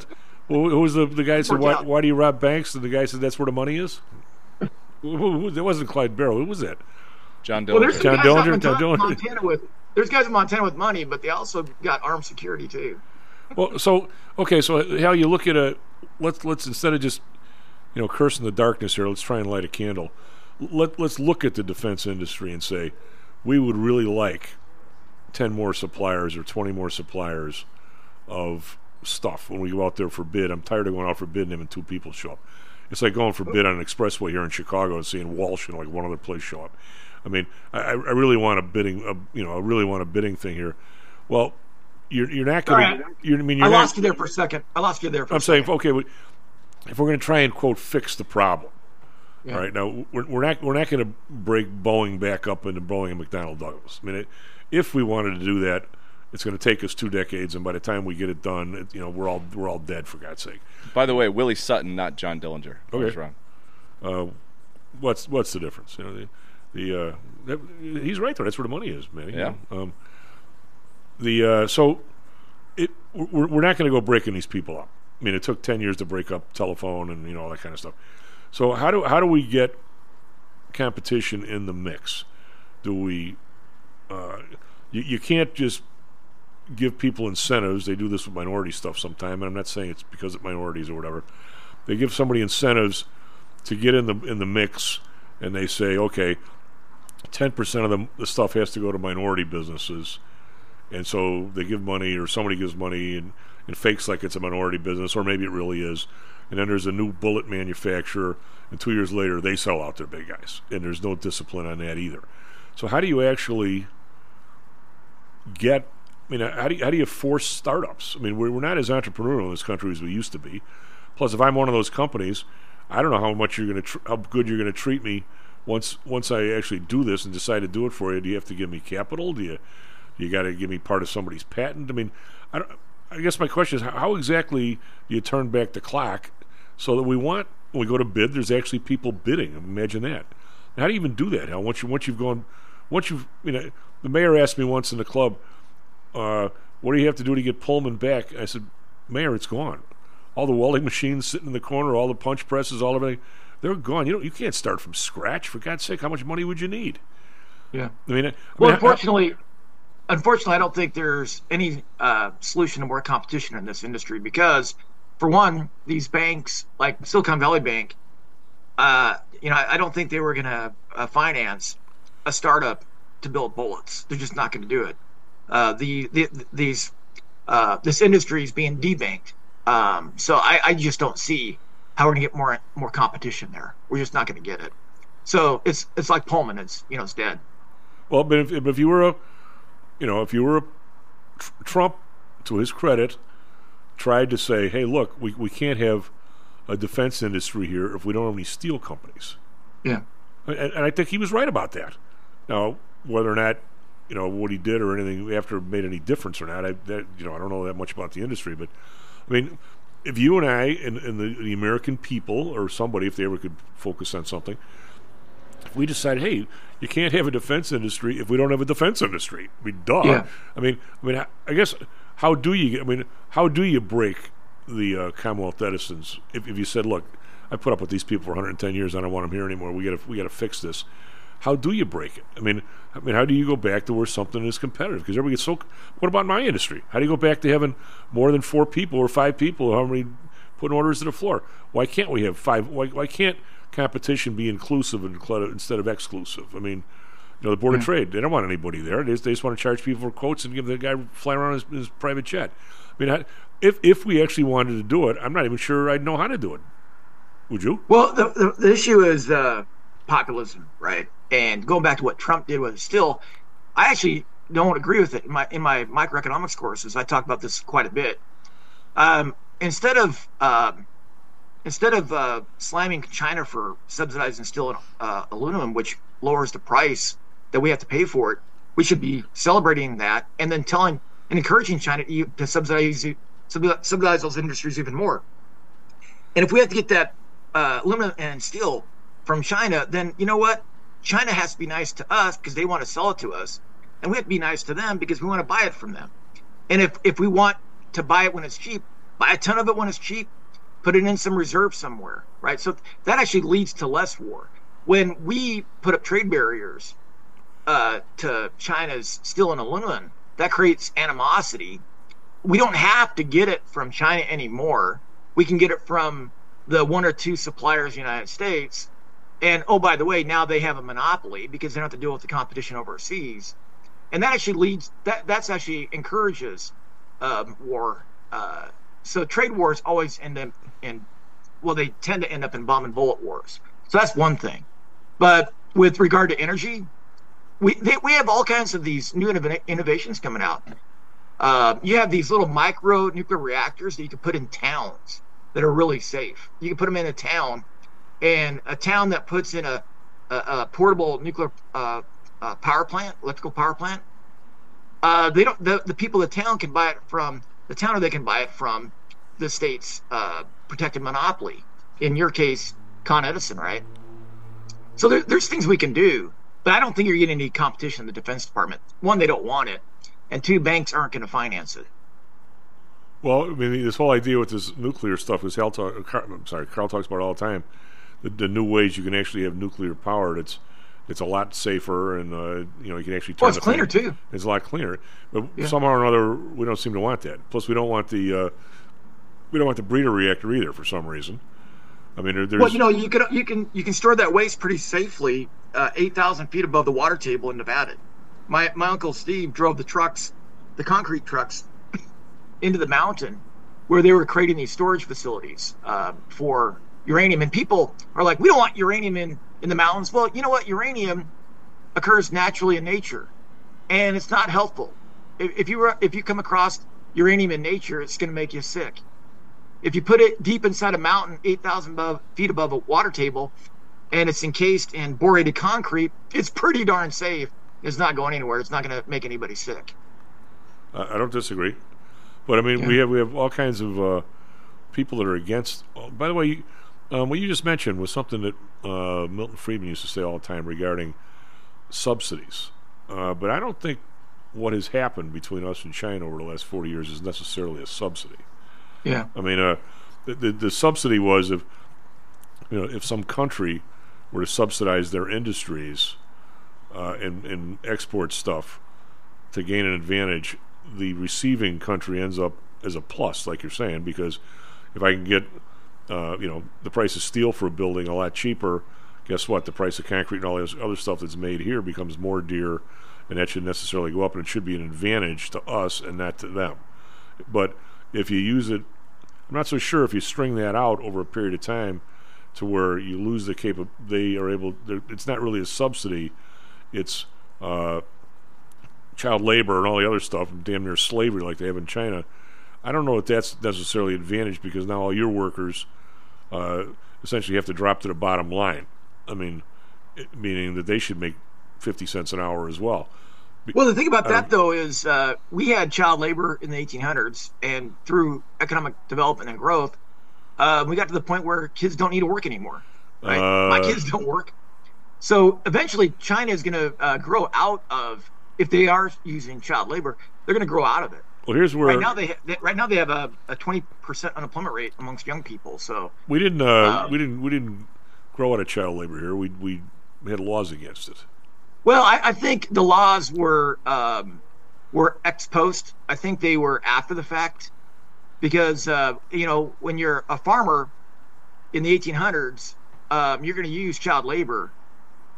who was the guy that said, why do you rob banks? And the guy said, that's where the money is? It wasn't Clyde Barrow. Who was that? John Dillinger. Well, there's some John Dillinger. There's guys in Montana with money, but they also got armed security, too. Well, so how you look at let's instead of just, cursing the darkness here, let's try and light a candle. let's look at the defense industry and say, we would really like 10 more suppliers or 20 more suppliers of stuff when we go out there for bid. I'm tired of going out for bid and having two people show up. It's like going for bid on an expressway here in Chicago and seeing Walsh and like one other place show up. I mean, I really want a bidding, thing here. Well, you're not going to. I lost you there for a second. I'm saying, okay, if we're going to try and quote fix the problem, yeah. All right? Now we're not going to break Boeing back up into Boeing and McDonnell Douglas. I mean, if we wanted to do that, it's going to take us 2 decades, and by the time we get it done, we're all dead, for God's sake. By the way, Willie Sutton, not John Dillinger. Okay. I was wrong. What's the difference? You know, he's right there. That's where the money is, man. Yeah. We're not going to go breaking these people up. I mean, it took 10 years to break up telephone and all that kind of stuff. So how do we get competition in the mix? Do we? You can't just give people incentives. They do this with minority stuff sometimes, and I'm not saying it's because of minorities or whatever. They give somebody incentives to get in the mix, and they say, okay, 10% of the stuff has to go to minority businesses, and so they give money or somebody gives money and fakes like it's a minority business, or maybe it really is. And then there's a new bullet manufacturer, and 2 years later they sell out their big guys, and there's no discipline on that either. So how do you actually get? I mean, how do you force startups? I mean, we're not as entrepreneurial in this country as we used to be. Plus, if I'm one of those companies, I don't know how much you're going to how good you're going to treat me once I actually do this and decide to do it for you. Do you have to give me capital? Do you got to give me part of somebody's patent? I mean, I guess my question is, how exactly do you turn back the clock so that when we go to bid, there's actually people bidding? Imagine that. And how do you even do that? How once you've the mayor asked me once in the club, what do you have to do to get Pullman back? I said, Mayor, it's gone. All the welding machines sitting in the corner, all the punch presses, all of everything, they're gone. You can't start from scratch. For God's sake, how much money would you need? Yeah. Unfortunately, I don't think there's any solution to more competition in this industry because, for one, these banks, like Silicon Valley Bank, I don't think they were going to finance a startup to build bullets. They're just not going to do it. This industry is being debanked. So I just don't see how we're going to get more competition there. We're just not going to get it. So it's like Pullman. It's dead. Well, but if you were Trump, to his credit, tried to say, hey, look, we can't have a defense industry here if we don't have any steel companies. Yeah. And I think he was right about that. Now, whether or not what he did or anything after made any difference or not, I don't know that much about the industry, but I mean, if you and I and the American people or somebody, if they ever could focus on something, if we decide, hey, you can't have a defense industry if we don't have a defense industry. I mean, duh. Yeah. I mean, I guess how do you break the Commonwealth Edisons if you said, look, I put up with these people for 110 years, I don't want them here anymore. We got to fix this. How do you break it? I mean, how do you go back to where something is competitive? Because everybody gets so. What about my industry? How do you go back to having more than 4 people or 5 people? How many putting orders to the floor? Why can't we have 5? Why can't competition be inclusive instead of exclusive? I mean, the Board of Trade, they don't want anybody there. They just want to charge people for quotes and give the guy fly around his private jet. I mean, if we actually wanted to do it, I'm not even sure I'd know how to do it. Would you? Well, the issue is populism, right? And going back to what Trump did with it, still, I actually don't agree with it. In my microeconomics courses, I talk about this quite a bit. Instead of slamming China for subsidizing steel and aluminum, which lowers the price that we have to pay for it, we should be celebrating that and then telling and encouraging China to subsidize those industries even more. And if we have to get that aluminum and steel from China, then you know what? China has to be nice to us because they want to sell it to us, and we have to be nice to them because we want to buy it from them. And if we want to buy it when it's cheap, buy a ton of it when it's cheap, put it in some reserve somewhere, right? So that actually leads to less war. When we put up trade barriers to China's steel and aluminum, that creates animosity. We don't have to get it from China anymore. We can get it from the 1 or 2 suppliers in the United States And, oh, by the way, now they have a monopoly because they don't have to deal with the competition overseas. And that actually leads, that's actually encourages war. So trade wars always end up in, well, they tend to end up in bomb and bullet wars. So that's one thing. But with regard to energy, we have all kinds of these new innovations coming out. You have these little micro nuclear reactors that you can put in towns that are really safe. You can put them in a town, and a town that puts in a portable nuclear power plant, electrical power plant, they don't. The people of the town can buy it from the town, or they can buy it from the state's protected monopoly. In your case, Con Edison, right? So there's things we can do, but I don't think you're getting any competition in the Defense Department. One, they don't want it, and two, banks aren't going to finance it. Well, I mean, this whole idea with this nuclear stuff is Carl talks about it all the time. The new ways you can actually have nuclear power. It's a lot safer, and you can actually turn. Well, it's cleaner too. It's a lot cleaner, but somehow or another, we don't seem to want that. Plus, we don't want the breeder reactor either for some reason. I mean, there's you can store that waste pretty safely, 8,000 feet above the water table in Nevada. My uncle Steve drove the trucks, the concrete trucks, into the mountain where they were creating these storage facilities for uranium. And people are like, we don't want uranium in the mountains. Well, you know what? Uranium occurs naturally in nature, and it's not helpful. If you come across uranium in nature, it's going to make you sick. If you put it deep inside a mountain, 8,000 feet above a water table, and it's encased in borated concrete, it's pretty darn safe. It's not going anywhere. It's not going to make anybody sick. I don't disagree. But, I mean, we have all kinds of people that are against. By the way, what you just mentioned was something that Milton Friedman used to say all the time regarding subsidies. But I don't think what has happened between us and China over the last 40 years is necessarily a subsidy. Yeah. I mean, the subsidy was if some country were to subsidize their industries and export stuff to gain an advantage, the receiving country ends up as a plus, like you're saying, because if I can get the price of steel for a building a lot cheaper, guess what? The price of concrete and all this other stuff that's made here becomes more dear, and that should necessarily go up, and it should be an advantage to us and not to them. But if you use it, I'm not so sure if you string that out over a period of time to where you lose the capability, it's not really a subsidy, it's child labor and all the other stuff, and damn near slavery like they have in China. I don't know if that's necessarily an advantage, because now all your workers essentially have to drop to the bottom line. I mean, meaning that they should make 50 cents an hour as well. Well, the thing about that, though, is we had child labor in the 1800s, and through economic development and growth, we got to the point where kids don't need to work anymore. Right? My kids don't work. So eventually China is going to grow out of, if they are using child labor, they're going to grow out of it. Well, here's where right now they have a 20% unemployment rate amongst young people. So we didn't grow out of child labor here. We had laws against it. Well, I think the laws were ex post. I think they were after the fact, because when you're a farmer in the 1800s, you're going to use child labor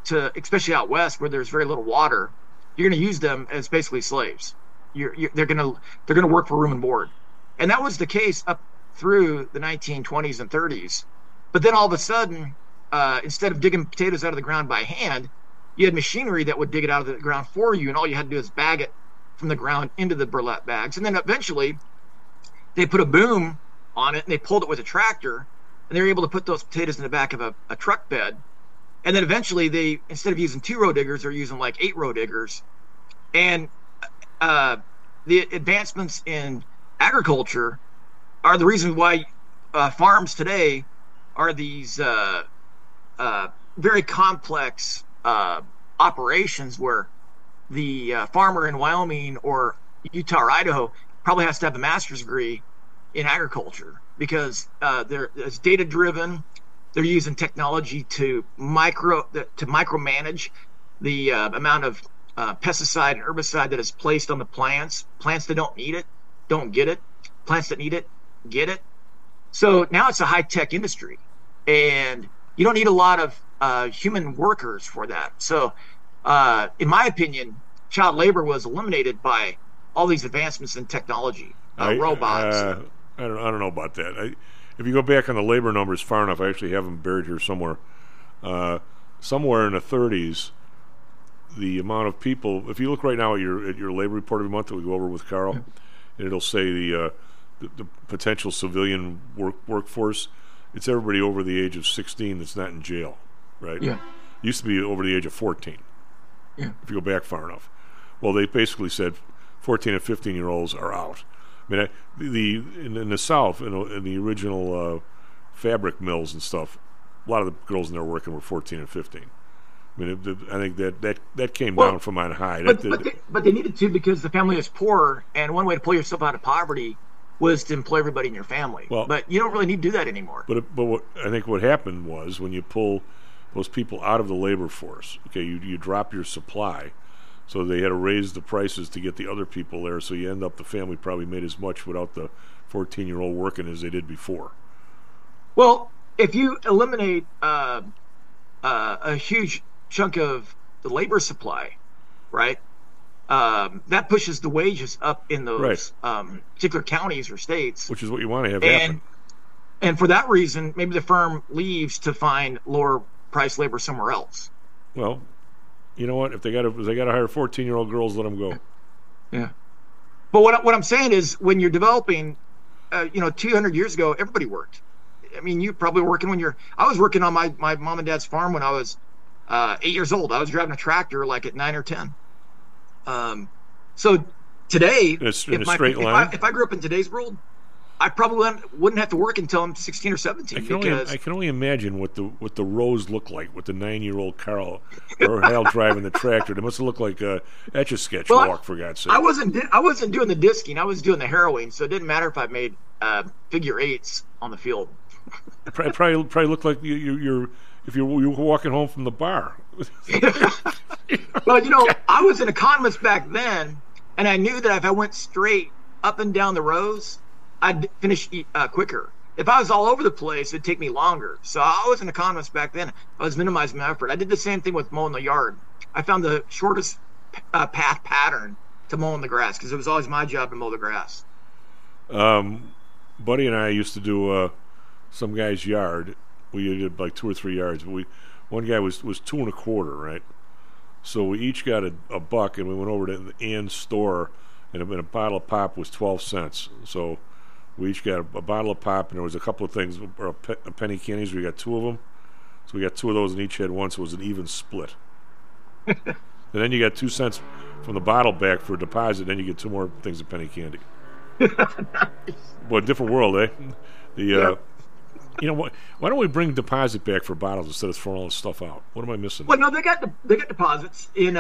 to, especially out west where there's very little water. You're going to use them as basically slaves. They're going to work for room and board, and that was the case up through the 1920s and 30s. But then all of a sudden, instead of digging potatoes out of the ground by hand, you had machinery that would dig it out of the ground for you, and all you had to do is bag it from the ground into the burlap bags. And then eventually, they put a boom on it and they pulled it with a tractor, and they were able to put those potatoes in the back of a truck bed. And then eventually they, instead of using 2 row diggers, they're using like 8 row diggers. And the advancements in agriculture are the reason why farms today are these very complex operations where the farmer in Wyoming or Utah or Idaho probably has to have a master's degree in agriculture, because it's data-driven. They're using technology to micromanage the amount of pesticide and herbicide that is placed on the plants. Plants that don't need it don't get it. Plants that need it get it. So now it's a high-tech industry, and you don't need a lot of human workers for that. So in my opinion, child labor was eliminated by all these advancements in technology, robots. I don't know about that. If you go back on the labor numbers far enough, I actually have them buried here somewhere. Somewhere in the 30s, the amount of people, if you look right now at your labor report every month that we go over with Carl, and it'll say the potential civilian workforce, it's everybody over the age of 16 that's not in jail, right? Yeah. It used to be over the age of 14, yeah, if you go back far enough. Well, they basically said 14 and 15-year-olds are out. I mean, in the South, in the original fabric mills and stuff, a lot of the girls in there working were 14 and 15. I mean, I think that came down from on high. But they needed to, because the family was poor, and one way to pull yourself out of poverty was to employ everybody in your family. Well, but you don't really need to do that anymore. But I think what happened was, when you pull those people out of the labor force, okay, you drop your supply, so they had to raise the prices to get the other people there, so you end up, the family probably made as much without the 14-year-old working as they did before. Well, if you eliminate a huge chunk of the labor supply, right, that pushes the wages up in those particular counties or states. Which is what you want to have happen. And for that reason, maybe the firm leaves to find lower-priced labor somewhere else. Well, you know what? If they got to hire 14-year-old girls, let them go. Yeah. But what I'm saying is, when you're developing, 200 years ago, everybody worked. I mean, you probably working when you're... I was working on my mom and dad's farm when I was 8 years old. I was driving a tractor like at 9 or 10. So today, if I grew up in today's world, I probably wouldn't have to work until I'm 16 or 17. I can only imagine what the rows look like with the 9-year-old Carl or Hal driving the tractor. It must look like a Etch-a-Sketch walk, for God's sake. I wasn't doing the disking. I was doing the harrowing, so it didn't matter if I made figure eights on the field. Probably looked like you were walking home from the bar. Well, I was an economist back then, and I knew that if I went straight up and down the rows, I'd finish quicker. If I was all over the place, it'd take me longer. So I was an economist back then. I was minimizing my effort. I did the same thing with mowing the yard. I found the shortest path pattern to mowing the grass, because it was always my job to mow the grass. Buddy and I used to do some guy's yard. We did like 2 or 3 yards. One guy was 2 1/4, right? So we each got a buck, and we went over to Ann's store, and a bottle of pop was 12 cents. So we each got a bottle of pop, and there was a couple of things, or a penny candies. We got 2 of them. So we got 2 of those, and each had 1, so it was an even split. And then you got 2 cents from the bottle back for a deposit, and then you get 2 more things of penny candy. Well, different world, eh? Why don't we bring deposit back for bottles instead of throwing all this stuff out? What am I missing? Well, no, they got deposits. In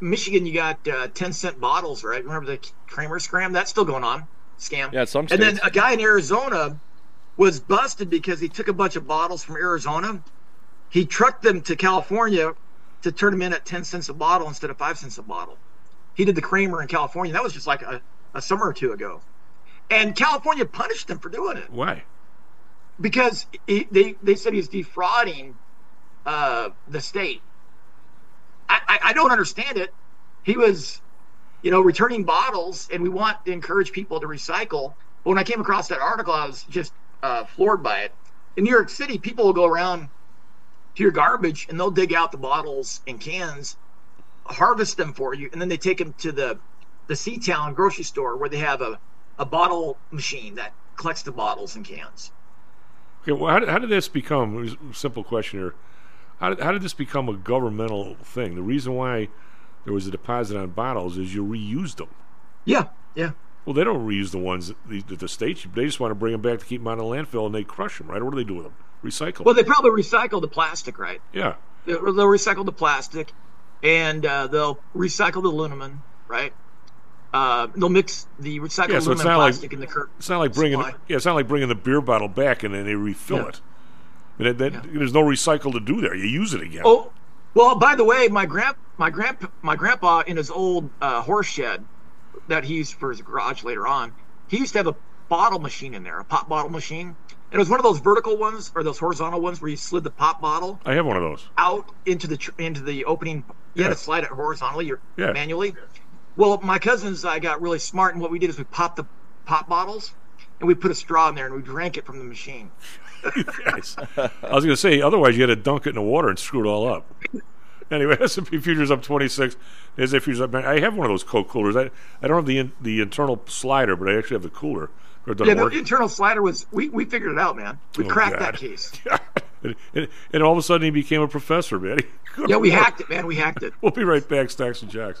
Michigan, you got 10-cent bottles, right? Remember the Kramer scam? That's still going on. Scam. Yeah, some states. And then a guy in Arizona was busted because he took a bunch of bottles from Arizona. He trucked them to California to turn them in at 10 cents a bottle instead of 5 cents a bottle. He did the Kramer in California. That was just like a summer or 2 ago. And California punished him for doing it. Why? Because they said he was defrauding the state. I don't understand it. He was, returning bottles, and we want to encourage people to recycle. But when I came across that article, I was just floored by it. In New York City, people will go around to your garbage, and they'll dig out the bottles and cans, harvest them for you, and then they take them to the Seatown grocery store, where they have a bottle machine that collects the bottles and cans. Okay, well, how did this become, simple question here, how did this become a governmental thing? The reason why there was a deposit on bottles is you reused them. Yeah. Well, they don't reuse the ones that the states, they just want to bring them back to keep them out of the landfill, and they crush them, right? Or what do they do with them? Recycle. Well, they probably recycle the plastic, right? Yeah. They'll recycle the plastic, and they'll recycle the aluminum, right? They'll mix the recycled aluminum and plastic in the curb. It's not like bringing the beer bottle back and then they refill it. But there's no recycle to do there. You use it again. Oh, well. By the way, my grandpa, in his old horse shed that he used for his garage later on, he used to have a bottle machine in there, a pop bottle machine, It was one of those vertical ones or those horizontal ones where you slid the pop bottle. I have one of those. Out into the opening. You had to slide it horizontally or manually. Well, my cousins, I got really smart, and what we did is we popped the pop bottles, and we put a straw in there, and we drank it from the machine. Yes. I was going to say, otherwise you had to dunk it in the water and screw it all up. Anyway, S&P futures up 26. Nasdaq futures up. I have one of those Coke coolers. I don't have the internal slider, but I actually have the cooler. Yeah, the internal slider was, we figured it out, man. We cracked that case. And all of a sudden he became a professor, man. Hacked it, man. We hacked it. We'll be right back, Stacks and Jacks.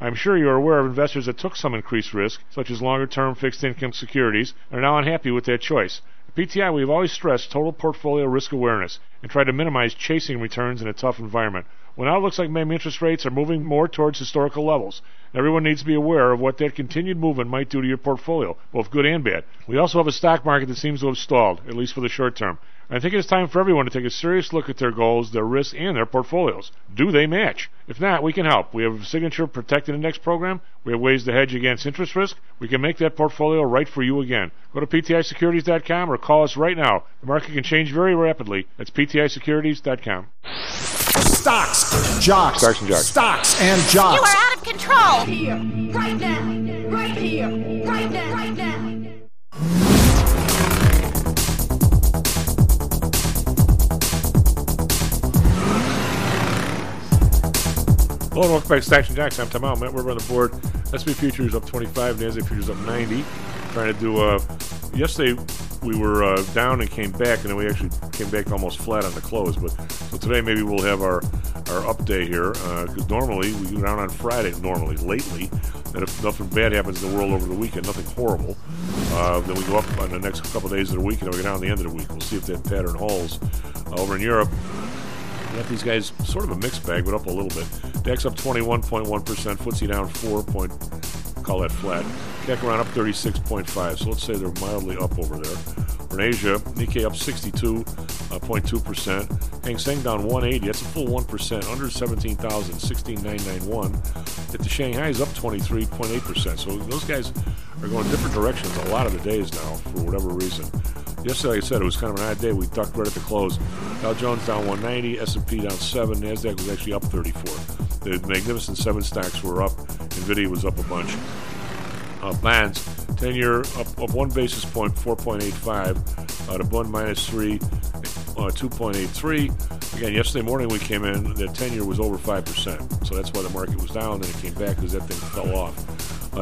I'm sure you are aware of investors that took some increased risk, such as longer-term fixed-income securities, and are now unhappy with that choice. At PTI, we've always stressed total portfolio risk awareness and tried to minimize chasing returns in a tough environment. Well, now it looks like maybe interest rates are moving more towards historical levels. Everyone needs to be aware of what that continued movement might do to your portfolio, both good and bad. We also have a stock market that seems to have stalled, at least for the short term. I think it's time for everyone to take a serious look at their goals, their risks, and their portfolios. Do they match? If not, we can help. We have a signature protected index program. We have ways to hedge against interest risk. We can make that portfolio right for you again. Go to PTIsecurities.com or call us right now. The market can change very rapidly. That's PTIsecurities.com. Stocks, jocks, stocks and jocks. Stocks and jocks. You are out of control. Right here, right now, right here, right now, right now. Hello and welcome back to Stacks and Jacks. I'm Tom Allen. Matt Weber on the board. S&P futures up 25. Nasdaq futures up 90. Trying to do yesterday we were down and came back, and then we actually came back almost flat on the close. But so today maybe we'll have our up day here because normally we go down on Friday. Normally lately, that if nothing bad happens in the world over the weekend, nothing horrible, then we go up on the next couple of days of the week, and we go down at the end of the week. We'll see if that pattern holds. Over in Europe, got these guys sort of a mixed bag, but up a little bit. DAX up 21.1%, FTSE down 4 point, call that flat. CAC around up 36.5, so let's say they're mildly up over there. We're in Asia, Nikkei up 62.2%. Hang Seng down 180, that's a full 1%, under 17,000, 16,991. At the Shanghai is up 23.8%, so those guys are going different directions a lot of the days now for whatever reason. Yesterday, like I said, it was kind of an odd day. We ducked right at the close. Dow Jones down 190, S&P down 7, NASDAQ was actually up 34. The Magnificent 7 stocks were up. NVIDIA was up a bunch. Bonds, 10-year up 1 basis point, 4.85. The Bund minus 3, 2.83. Again, yesterday morning we came in, the 10-year was over 5%. So that's why the market was down, then it came back because that thing fell off.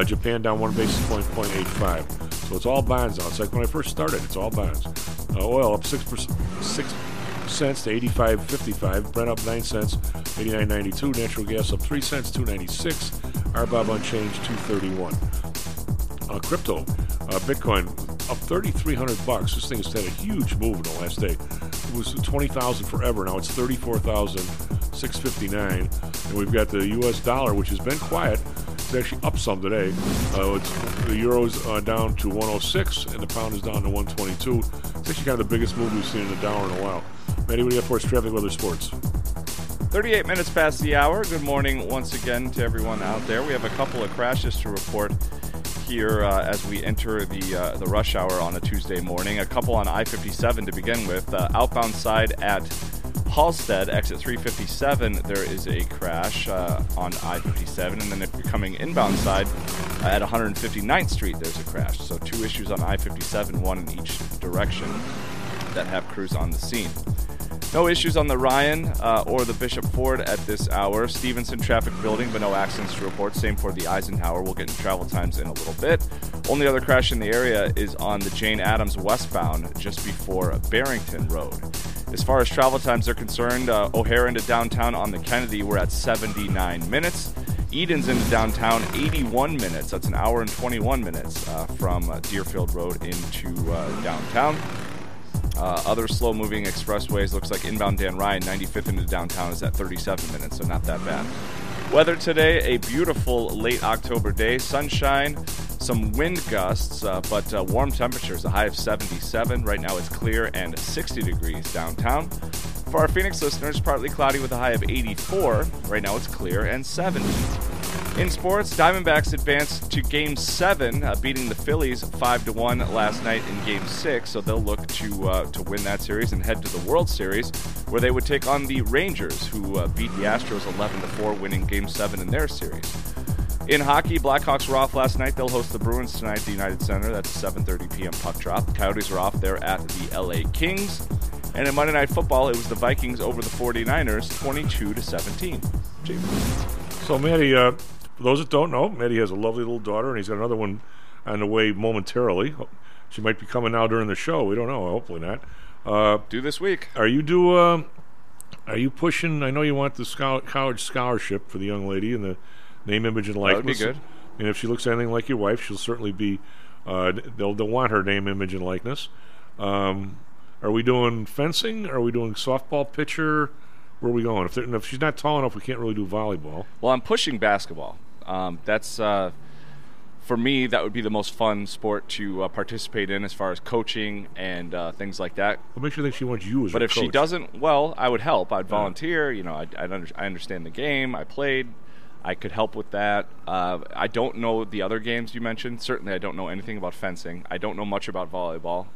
Japan down 1 basis point, 0.85. So it's all bonds now. It's like when I first started, it's all bonds. Oil up 6 cents to 85.55. Brent up 9 cents, 89.92. Natural gas up 3 cents, 2.96. RBOB unchanged, 2.31. Crypto, Bitcoin up $3,300. This thing has had a huge move in the last day. It was 20,000 forever. Now it's 34,659. And we've got the U.S. dollar, which has been quiet. They're actually up some today. The Euro's down to 106, and the pound is down to 122. It's actually kind of the biggest move we've seen in a dollar in a while. Manny, what do you got for us? Traffic, weather, sports. 38 minutes past the hour. Good morning once again to everyone out there. We have a couple of crashes to report here as we enter the rush hour on a Tuesday morning. A couple on I-57 to begin with. Outbound side at Halstead, exit 357, there is a crash on I-57. And then if you're coming inbound side at 159th Street, there's a crash. So two issues on I-57, one in each direction that have crews on the scene. No issues on the Ryan or the Bishop Ford at this hour. Stevenson traffic building, but no accidents to report. Same for the Eisenhower. We'll get into travel times in a little bit. Only other crash in the area is on the Jane Addams westbound just before Barrington Road. As far as travel times are concerned, O'Hare into downtown on the Kennedy, we're at 79 minutes. Eden's into downtown, 81 minutes. That's an hour and 21 minutes from Deerfield Road into downtown. Other slow-moving expressways, looks like inbound Dan Ryan, 95th into downtown is at 37 minutes, so not that bad. Weather today, a beautiful late October day. Sunshine, some wind gusts, but warm temperatures, a high of 77. Right now it's clear and 60 degrees downtown. For our Phoenix listeners, partly cloudy with a high of 84. Right now it's clear and 70. In sports, Diamondbacks advanced to Game 7, beating the Phillies 5-1 last night in Game 6. So they'll look to win that series and head to the World Series, where they would take on the Rangers, who beat the Astros 11-4, winning Game 7 in their series. In hockey, Blackhawks were off last night. They'll host the Bruins tonight at the United Center. That's a 7:30 p.m. puck drop. Coyotes are off there at the L.A. Kings. And in Monday Night Football, it was the Vikings over the 49ers, 22-17. So, Manny, for those that don't know, Maddie has a lovely little daughter, and he's got another one on the way momentarily. She might be coming now during the show. We don't know. Hopefully not. Due this week. Are you pushing? I know you want the college scholarship for the young lady and the name, image, and likeness. That would be good. And if she looks anything like your wife, she'll certainly be. They'll want her name, image, and likeness. Are we doing fencing? Are we doing softball pitcher? Where are we going? If she's not tall enough, we can't really do volleyball. Well, I'm pushing basketball. That's for me. That would be the most fun sport to participate in, as far as coaching and things like that. Well, make sure that she wants you as. But if coach. She doesn't, well, I would help. I'd volunteer. You know, I understand the game. I played. I could help with that. I don't know the other games you mentioned. Certainly, I don't know anything about fencing. I don't know much about volleyball.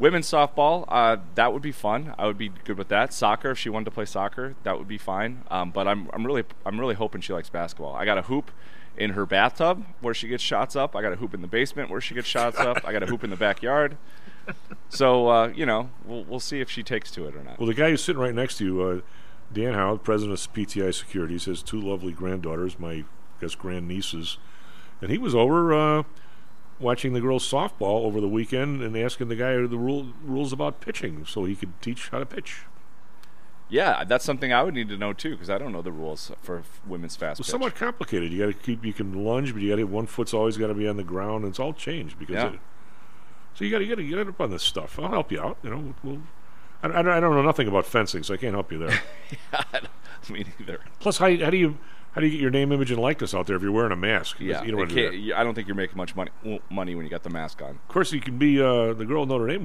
Women's softball, that would be fun. I would be good with that. Soccer, if she wanted to play soccer, that would be fine. But I'm really hoping she likes basketball. I got a hoop in her bathtub where she gets shots up. I got a hoop in the basement where she gets shots up. I got a hoop in the backyard. So we'll see if she takes to it or not. Well, the guy who's sitting right next to you, Dan Howell, president of PTI Securities, has two lovely granddaughters, grandnieces, and he was over. Watching the girls softball over the weekend and asking the guy the rules about pitching so he could teach how to pitch. Yeah, that's something I would need to know too, because I don't know the rules for women's fast pitch. It's somewhat complicated. You can lunge, but you got to, one foot's always got to be on the ground, and it's all changed because. Yeah. So you got to get up on this stuff. I'll help you out. You know, I don't know nothing about fencing, so I can't help you there. Yeah, I don't mean either. Plus, how do you get your name, image, and likeness out there if you're wearing a mask? Yeah, you don't do that. I don't think you're making much money when you got the mask on. Of course, you can be the girl at Notre Dame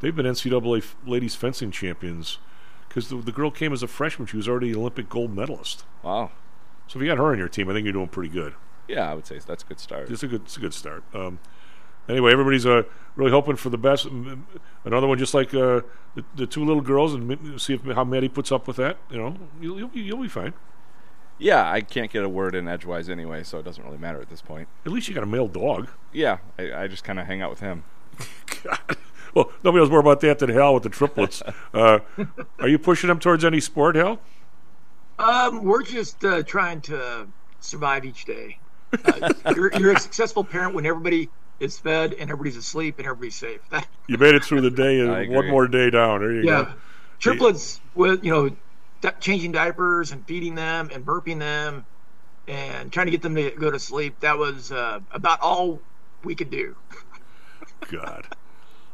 they've been NCAA ladies fencing champions because the girl came as a freshman. She was already an Olympic gold medalist. Wow. So if you got her on your team, I think you're doing pretty good. Yeah, I would say that's a good start. It's a good start. Anyway, everybody's really hoping for the best. Another one just like the two little girls, and see how Maddie puts up with that. You know, you'll be fine. Yeah, I can't get a word in edgewise anyway, so it doesn't really matter at this point. At least you got a male dog. Yeah, I just kind of hang out with him. God. Well, nobody knows more about that than Hal with the triplets. Are you pushing them towards any sport, Hal? We're just trying to survive each day. You're a successful parent when everybody is fed and everybody's asleep and everybody's safe. You made it through the day and one more day down. There you go. Triplets with, changing diapers and feeding them and burping them and trying to get them to go to sleep. That was about all we could do. God.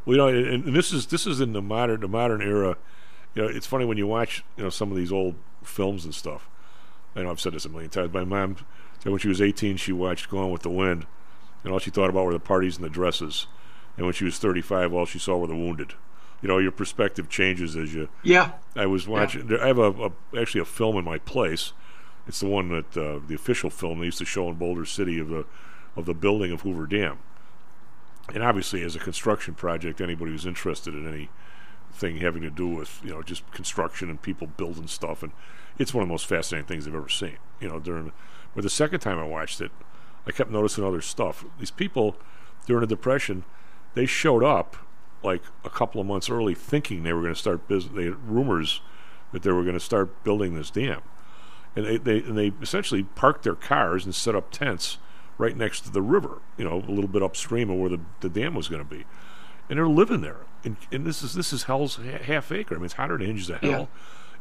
Well, and this is in the modern era. You know, it's funny when you watch some of these old films and stuff. I know I've said this a million times. My mom said when she was 18, she watched Gone with the Wind, and all she thought about were the parties and the dresses. And when she was 35, all she saw were the wounded. You know, your perspective changes as you. Yeah. I was watching. Yeah. I have actually a film in my place. It's the one that the official film they used to show in Boulder City of the building of Hoover Dam. And obviously, as a construction project, anybody who's interested in anything having to do with, you know, just construction and people building stuff, and it's one of the most fascinating things I've ever seen. You know, but the second time I watched it, I kept noticing other stuff. These people during the Depression, they showed up like a couple of months early, thinking they were going to start business. They had rumors that they were going to start building this dam, and they essentially parked their cars and set up tents right next to the river, you know, a little bit upstream of where the dam was going to be. And they're living there. And this is hell's half acre. I mean, it's hotter than hinges of hell.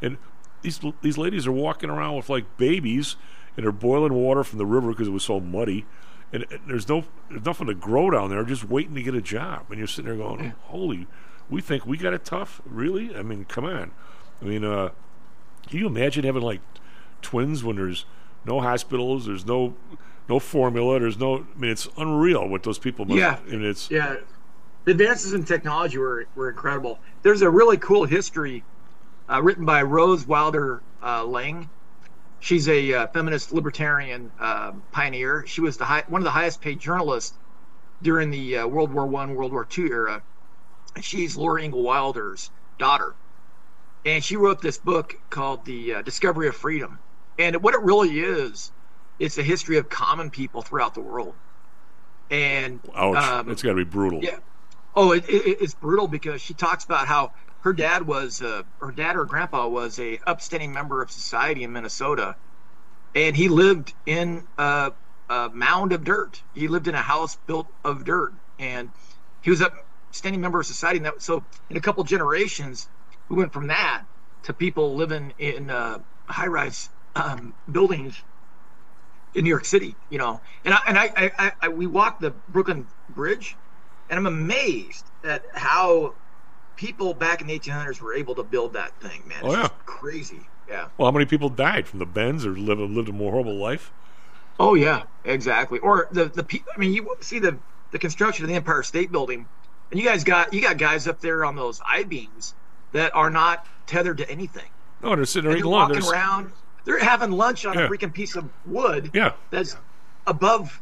Yeah. And these ladies are walking around with, like, babies, and they're boiling water from the river because it was so muddy. And there's nothing to grow down there, just waiting to get a job. And you're sitting there going, yeah. Holy, we think we got it tough? Really? I mean, come on. I mean, can you imagine having, like, twins when there's no hospitals, there's no formula, there's no... I mean, it's unreal what those people must... Yeah, I mean, it's, yeah. The advances in technology were incredible. There's a really cool history written by Rose Wilder Lang. She's a feminist libertarian pioneer. She was one of the highest-paid journalists during the World War I, World War II era. She's Laura Ingalls Wilder's daughter. And she wrote this book called The Discovery of Freedom. And what it really is... It's the history of common people throughout the world, and it's got to be brutal. Yeah. Oh, it's brutal because she talks about how her dad was, her grandpa was a upstanding member of society in Minnesota, and he lived in a mound of dirt. He lived in a house built of dirt, and he was an upstanding member of society. And that, so, in a couple generations, we went from that to people living in high-rise buildings. In New York City, you know, and we walked the Brooklyn Bridge, and I'm amazed at how people back in the 1800s were able to build that thing, man. It's just crazy. Yeah. Well, how many people died from the bends or lived a more horrible life? Oh yeah, exactly. Or the I mean, you see the construction of the Empire State Building, and you got guys up there on those I-beams that are not tethered to anything. No, they're sitting there eating lunch. Walking around. They're having lunch on a freaking piece of wood that's above,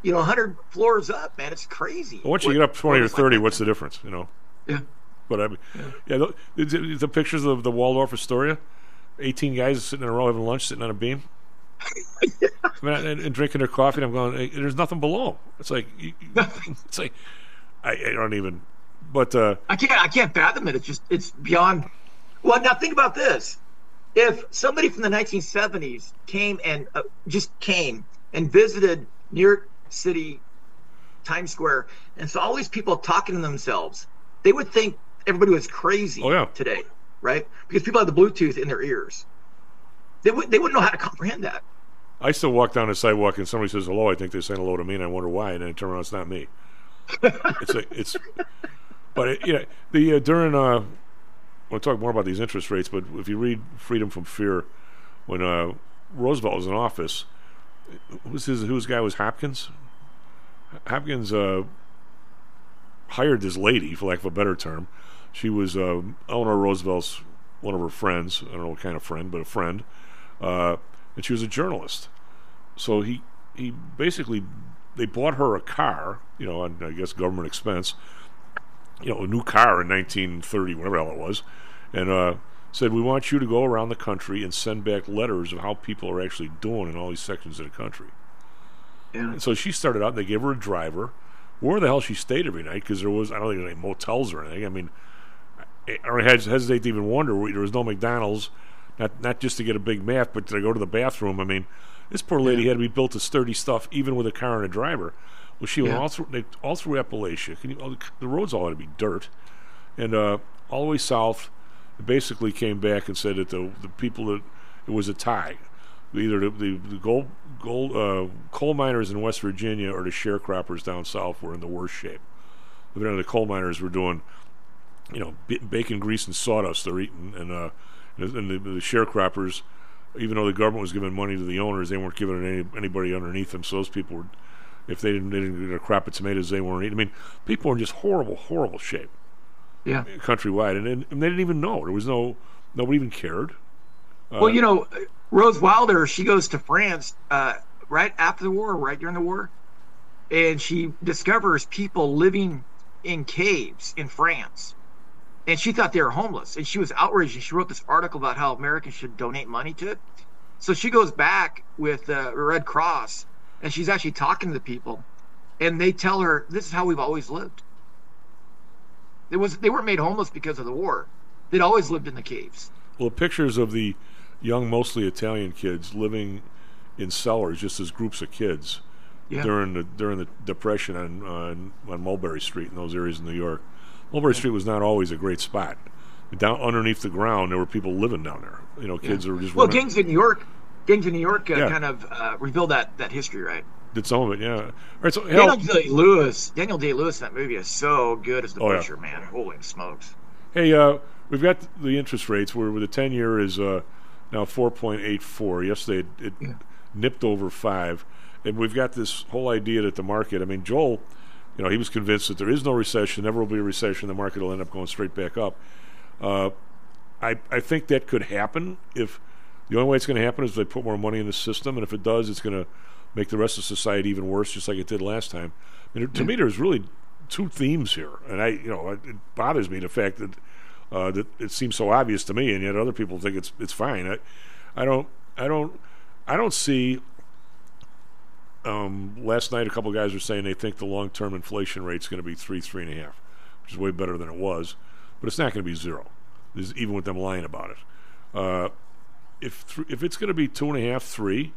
you know, 100 floors up, man. It's crazy. Well, once you get up 20 or 30, like what's the difference, you know? Yeah. But, I mean, the pictures of the Waldorf Astoria, 18 guys sitting in a row having lunch, sitting on a beam, I mean, and drinking their coffee, and I'm going, hey, there's nothing below. It's like, I don't even, but. I can't fathom it. It's just, it's beyond. Well, now think about this. If somebody from the 1970s came and visited New York City, Times Square, and saw all these people talking to themselves, they would think everybody was crazy today, right? Because people had the Bluetooth in their ears. They wouldn't know how to comprehend that. I still walk down the sidewalk and somebody says hello. I think they're saying hello to me, and I wonder why. And then I turn around, it's not me. We'll talk more about these interest rates, but if you read Freedom from Fear, when Roosevelt was in office, whose guy was Hopkins? Hopkins hired this lady, for lack of a better term. She was Eleanor Roosevelt's, one of her friends. I don't know what kind of friend, but a friend. And she was a journalist. So he basically, they bought her a car, you know, on, I guess, government expense, you know, a new car in 1930, whatever the hell it was, and said, we want you to go around the country and send back letters of how people are actually doing in all these sections of the country. Yeah. And so she started out, and they gave her a driver. Where the hell she stayed every night, because there was, I don't think there were any motels or anything. I mean, I don't hesitate to even wonder. There was no McDonald's, not just to get a Big Mac, but to go to the bathroom. I mean, this poor lady had to be built to sturdy stuff, even with a car and a driver. Well, she went all through Appalachia. The roads all had to be dirt. And all the way south, basically came back and said that the people, that it was a tie. Either the coal miners in West Virginia or the sharecroppers down south were in the worst shape. But then the coal miners were doing, you know, bacon grease and sawdust they're eating. And the sharecroppers, even though the government was giving money to the owners, they weren't giving it to anybody underneath them. So those people were, if they didn't get a crop of tomatoes, they weren't eating. I mean, people were in just horrible, horrible shape. Yeah, countrywide, and they didn't even know. There was nobody even cared. Well, you know, Rose Wilder, she goes to France right after the war, right during the war, and she discovers people living in caves in France, and she thought they were homeless, and she was outraged, and she wrote this article about how Americans should donate money to it. So she goes back with the Red Cross, and she's actually talking to the people, and they tell her, this is how we've always lived. They weren't made homeless because of the war. They'd always lived in the caves. Well, pictures of the young, mostly Italian kids living in cellars, just as groups of kids, yeah, during the Depression on Mulberry Street in those areas in New York. Mulberry Street was not always a great spot. Down underneath the ground, there were people living down there. You know, kids were just running. Well, gangs in New York kind of revealed that history, right? Did some of it, yeah. All right, so Daniel Day-Lewis in that movie is so good as the butcher, man. Holy smokes. Hey, we've got the interest rates where the 10-year is now 4.84. Yesterday it nipped over 5. And we've got this whole idea that the market, I mean, Joel, you know, he was convinced that there is no recession, never will be a recession, the market will end up going straight back up. I think that could happen. If the only way it's going to happen is if they put more money in the system, and if it does, it's going to make the rest of society even worse, just like it did last time. I mean, to me, there's really two themes here, and it bothers me the fact that it seems so obvious to me, and yet other people think it's fine. I don't see. Last night, a couple of guys were saying they think the long-term inflation rate's going to be 3.5, which is way better than it was, but it's not going to be 0. Even with them lying about it, if it's going to be 2.5, 3.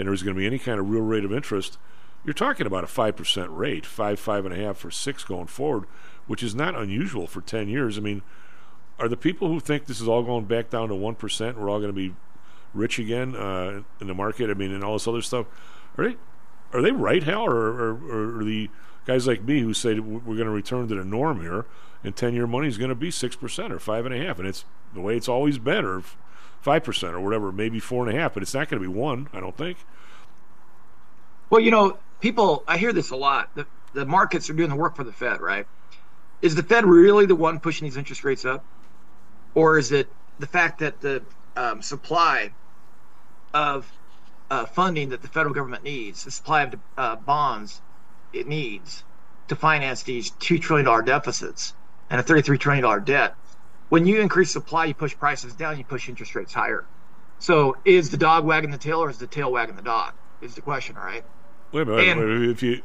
And there's going to be any kind of real rate of interest, you're talking about a 5% rate, 5.5 or 6 going forward, which is not unusual for 10 years. I mean, are the people who think this is all going back down to 1%, we're all going to be rich again in the market, I mean, and all this other stuff, are they right, Hal, or are the guys like me who say that we're going to return to the norm here, and 10-year money is going to be 6% or 5.5, and it's the way it's always been, or 5% or whatever, maybe 4.5, but it's not going to be 1, I don't think. Well, you know, people, I hear this a lot. The markets are doing the work for the Fed, right? Is the Fed really the one pushing these interest rates up? Or is it the fact that the supply of funding that the federal government needs, the supply of bonds it needs to finance these $2 trillion deficits and a $33 trillion debt, when you increase supply, you push prices down, you push interest rates higher. So is the dog wagging the tail or is the tail wagging the dog? Is the question, right? Wait a minute.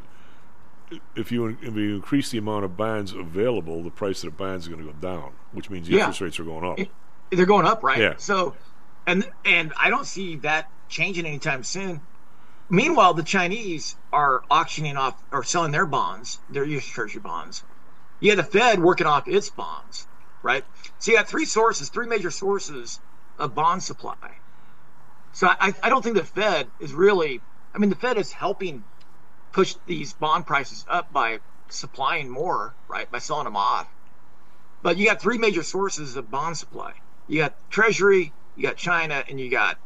If you increase the amount of bonds available, the price of the bonds is going to go down, which means the interest rates are going up. They're going up, right? Yeah. So, and I don't see that changing anytime soon. Meanwhile, the Chinese are auctioning off or selling their bonds, their U.S. Treasury bonds. Yeah, the Fed working off its bonds. Right, so you got three major sources of bond supply. So I don't think the Fed is really. I mean, the Fed is helping push these bond prices up by supplying more, right? By selling them off. But you got three major sources of bond supply. You got Treasury, you got China, and you got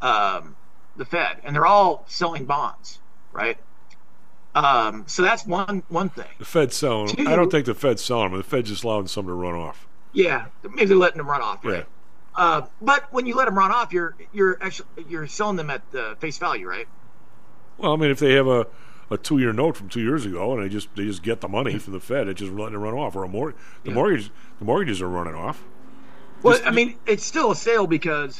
the Fed, and they're all selling bonds, right? So that's one thing. The Fed's selling. Two, I don't think the Fed's selling them. The Fed's just allowing some to run off. Yeah, maybe they're letting them run off. Right? Yeah. But when you let them run off, you're actually selling them at the face value, right? Well, I mean, if they have a 2-year note from 2 years ago and they just get the money from the Fed, it's just letting it run off. Or the mortgages are running off. Well, it's still a sale because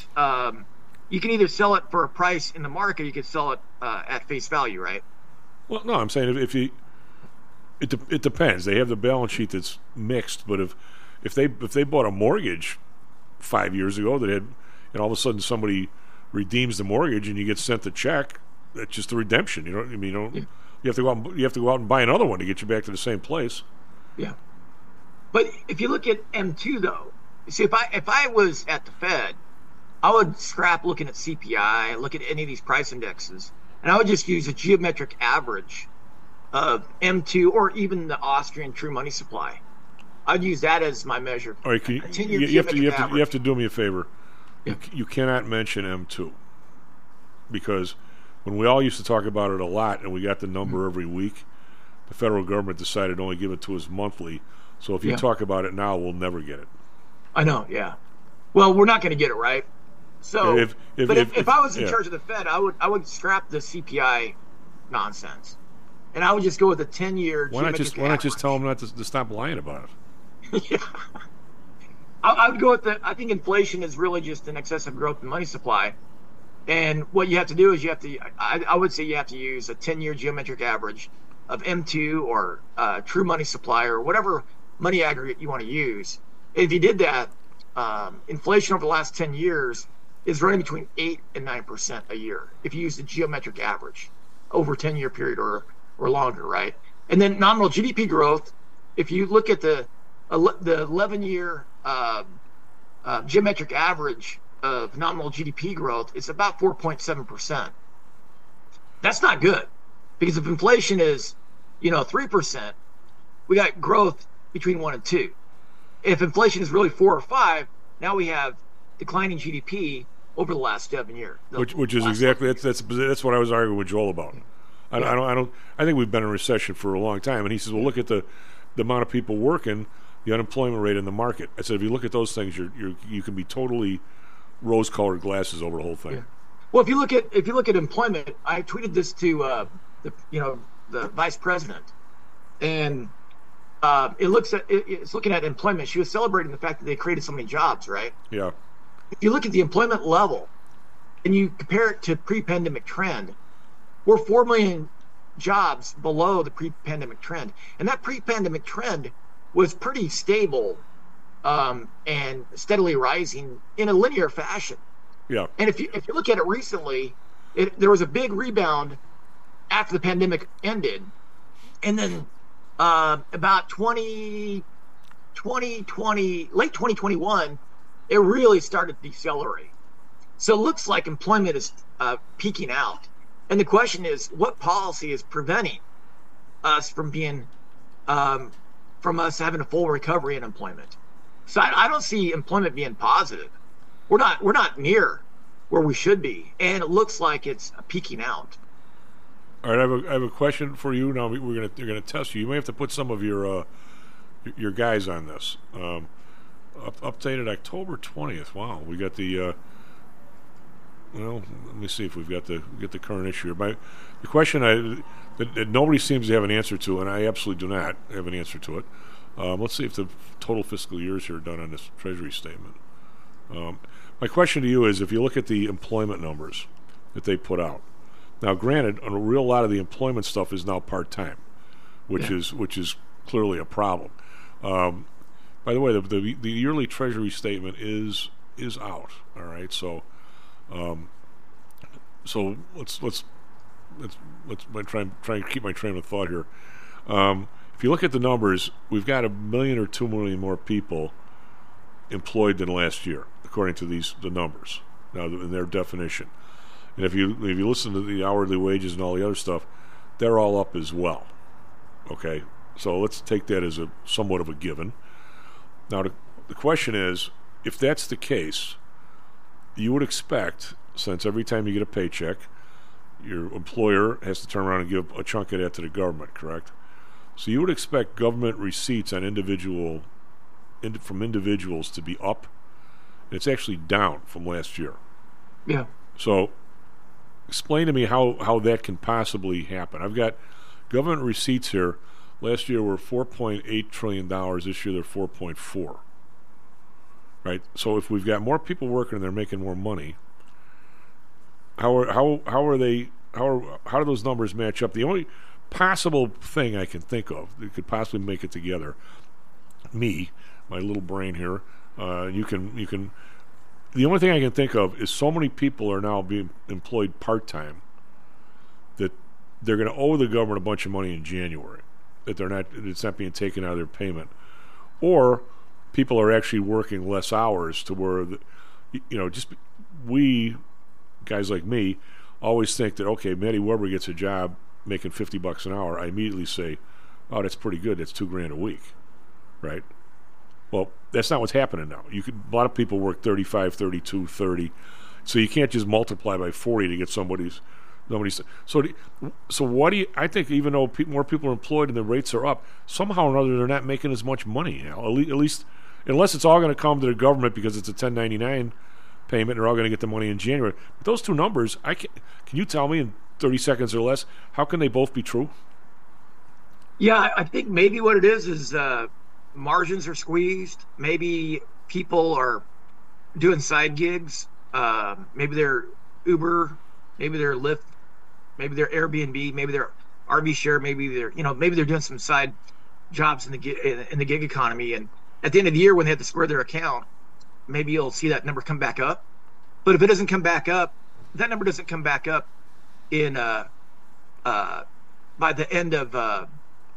you can either sell it for a price in the market, or you can sell it at face value, right? Well, no, I'm saying it depends. They have the balance sheet that's mixed, but if they bought a mortgage 5 years ago and all of a sudden somebody redeems the mortgage and you get sent the check, that's just the redemption. You know, I mean, you have to go out and buy another one to get you back to the same place. Yeah, but if you look at M2 though, you see, if I was at the Fed, I would scrap looking at CPI, look at any of these price indexes. And I would just use a geometric average of M2 or even the Austrian true money supply. I'd use that as my measure. All right, you have to do me a favor. You cannot mention M2, because when we all used to talk about it a lot and we got the number every week, the federal government decided to only give it to us monthly. So if you talk about it now, we'll never get it. I know, yeah. Well, we're not going to get it, right? So, if I was in charge of the Fed, I would scrap the CPI nonsense, and I would just go with a 10-year. Why not just tell them not to stop lying about it? Yeah, I would go with the. I think inflation is really just an excessive growth in money supply, and what you have to do is you have to. I would say you have to use a 10-year geometric average of M2 or true money supply or whatever money aggregate you want to use. If you did that, inflation over the last 10 years is running between 8 and 9% a year if you use the geometric average over a 10-year period or longer, right? And then nominal GDP growth, if you look at the 11-year geometric average of nominal GDP growth, it's about 4.7%. That's not good, because if inflation is, 3%, we got growth between 1 and 2. If inflation is really 4 or 5, now we have declining GDP over the last 7 years. Which is exactly that's what I was arguing with Joel about. I think we've been in recession for a long time. And he says, well, look at the amount of people working, the unemployment rate, in the market. I said, if you look at those things, you can be totally rose-colored glasses over the whole thing. Yeah. Well, if you look at employment, I tweeted this to the vice president, and. It's looking at employment. She was celebrating the fact that they created so many jobs, right? Yeah. If you look at the employment level and you compare it to pre-pandemic trend, we're 4 million jobs below the pre-pandemic trend. And that pre-pandemic trend was pretty stable and steadily rising in a linear fashion. Yeah. And if you look at it recently, there was a big rebound after the pandemic ended, and then about 2020, late 2021, it really started to decelerate. So it looks like employment is peaking out. And the question is, what policy is preventing us from being, from us having a full recovery in employment? So I don't see employment being positive. We're not near where we should be, and it looks like it's peaking out. All right, I have a question for you. Now we're gonna test you. You may have to put some of your guys on this. Updated October 20th. Wow, we got the. Well, let me see if we've got the current issue. The question that nobody seems to have an answer to, and I absolutely do not have an answer to it. Let's see if the total fiscal years here are done on this Treasury statement. My question to you is: if you look at the employment numbers that they put out. Now, granted, a real lot of the employment stuff is now part-time, which is clearly a problem. By the way, the yearly Treasury statement is out. All right, so so let's try and keep my train of thought here. If you look at the numbers, we've got 1 million or 2 million more people employed than last year, according to the numbers. Now, in their definition. And if you listen to the hourly wages and all the other stuff, they're all up as well. Okay, so let's take that as a somewhat of a given. Now, the question is, if that's the case, you would expect, since every time you get a paycheck, your employer has to turn around and give a chunk of that to the government, correct? So you would expect government receipts on from individuals to be up. It's actually down from last year. Yeah. So. Explain to me how that can possibly happen. I've got government receipts here. Last year were $4.8 trillion. This year they're $4.4. Right? So if we've got more people working and they're making more money, how do those numbers match up? The only possible thing I can think of that could possibly make it together, my little brain here, you can. The only thing I can think of is so many people are now being employed part-time that they're going to owe the government a bunch of money in January, that it's not being taken out of their payment, or people are actually working less hours to where, we guys like me always think that, okay, Matty Weber gets a job making $50 an hour. I immediately say, oh, that's pretty good. That's $2,000 a week, right? Well, that's not what's happening now. You could, a lot of people work 35, 32, 30. So you can't just multiply by 40 to get somebody's. So what do you? I think even though more people are employed and the rates are up, somehow or another they're not making as much money. You know, at least unless it's all going to come to the government because it's a 1099 payment, and they're all going to get the money in January. But those two numbers, can you tell me in 30 seconds or less how can they both be true? Yeah, I think maybe what it is margins are squeezed. Maybe people are doing side gigs. Maybe they're Uber, maybe they're Lyft, maybe they're Airbnb, maybe they're RV share, maybe they're doing some side jobs in the gig economy. And at the end of the year when they have to square their account, maybe you'll see that number come back up. But if it doesn't come back up, that number doesn't come back up in by the end of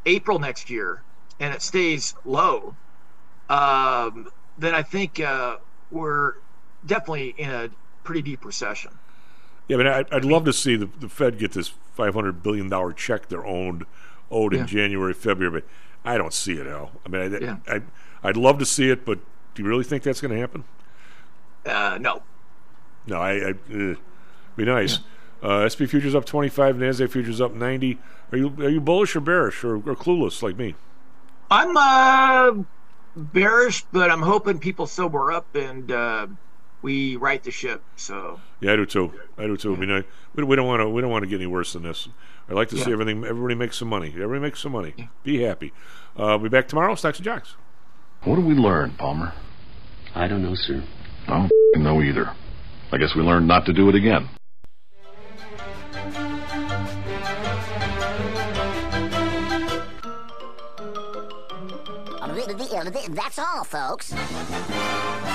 April next year, and it stays low, then I think we're definitely in a pretty deep recession. Yeah, but I'd love to see the Fed get this $500 billion check they're owed in January, February, but I don't see it, Al. I mean, I'd love to see it, but do you really think that's going to happen? No. No, I be nice. Yeah. S&P futures up 25, NASDAQ futures up 90. Are you bullish or bearish or clueless like me? I'm bearish, but I'm hoping people sober up and we right the ship. So yeah, I do too. Yeah. I mean, we don't want to get any worse than this. I'd like to see everybody make some money. Everybody make some money. Yeah. Be happy. We'll be back tomorrow. Stocks and Jocks. What did we learn, Palmer? I don't know, sir. I don't know either. I guess we learned not to do it again. That's all, folks.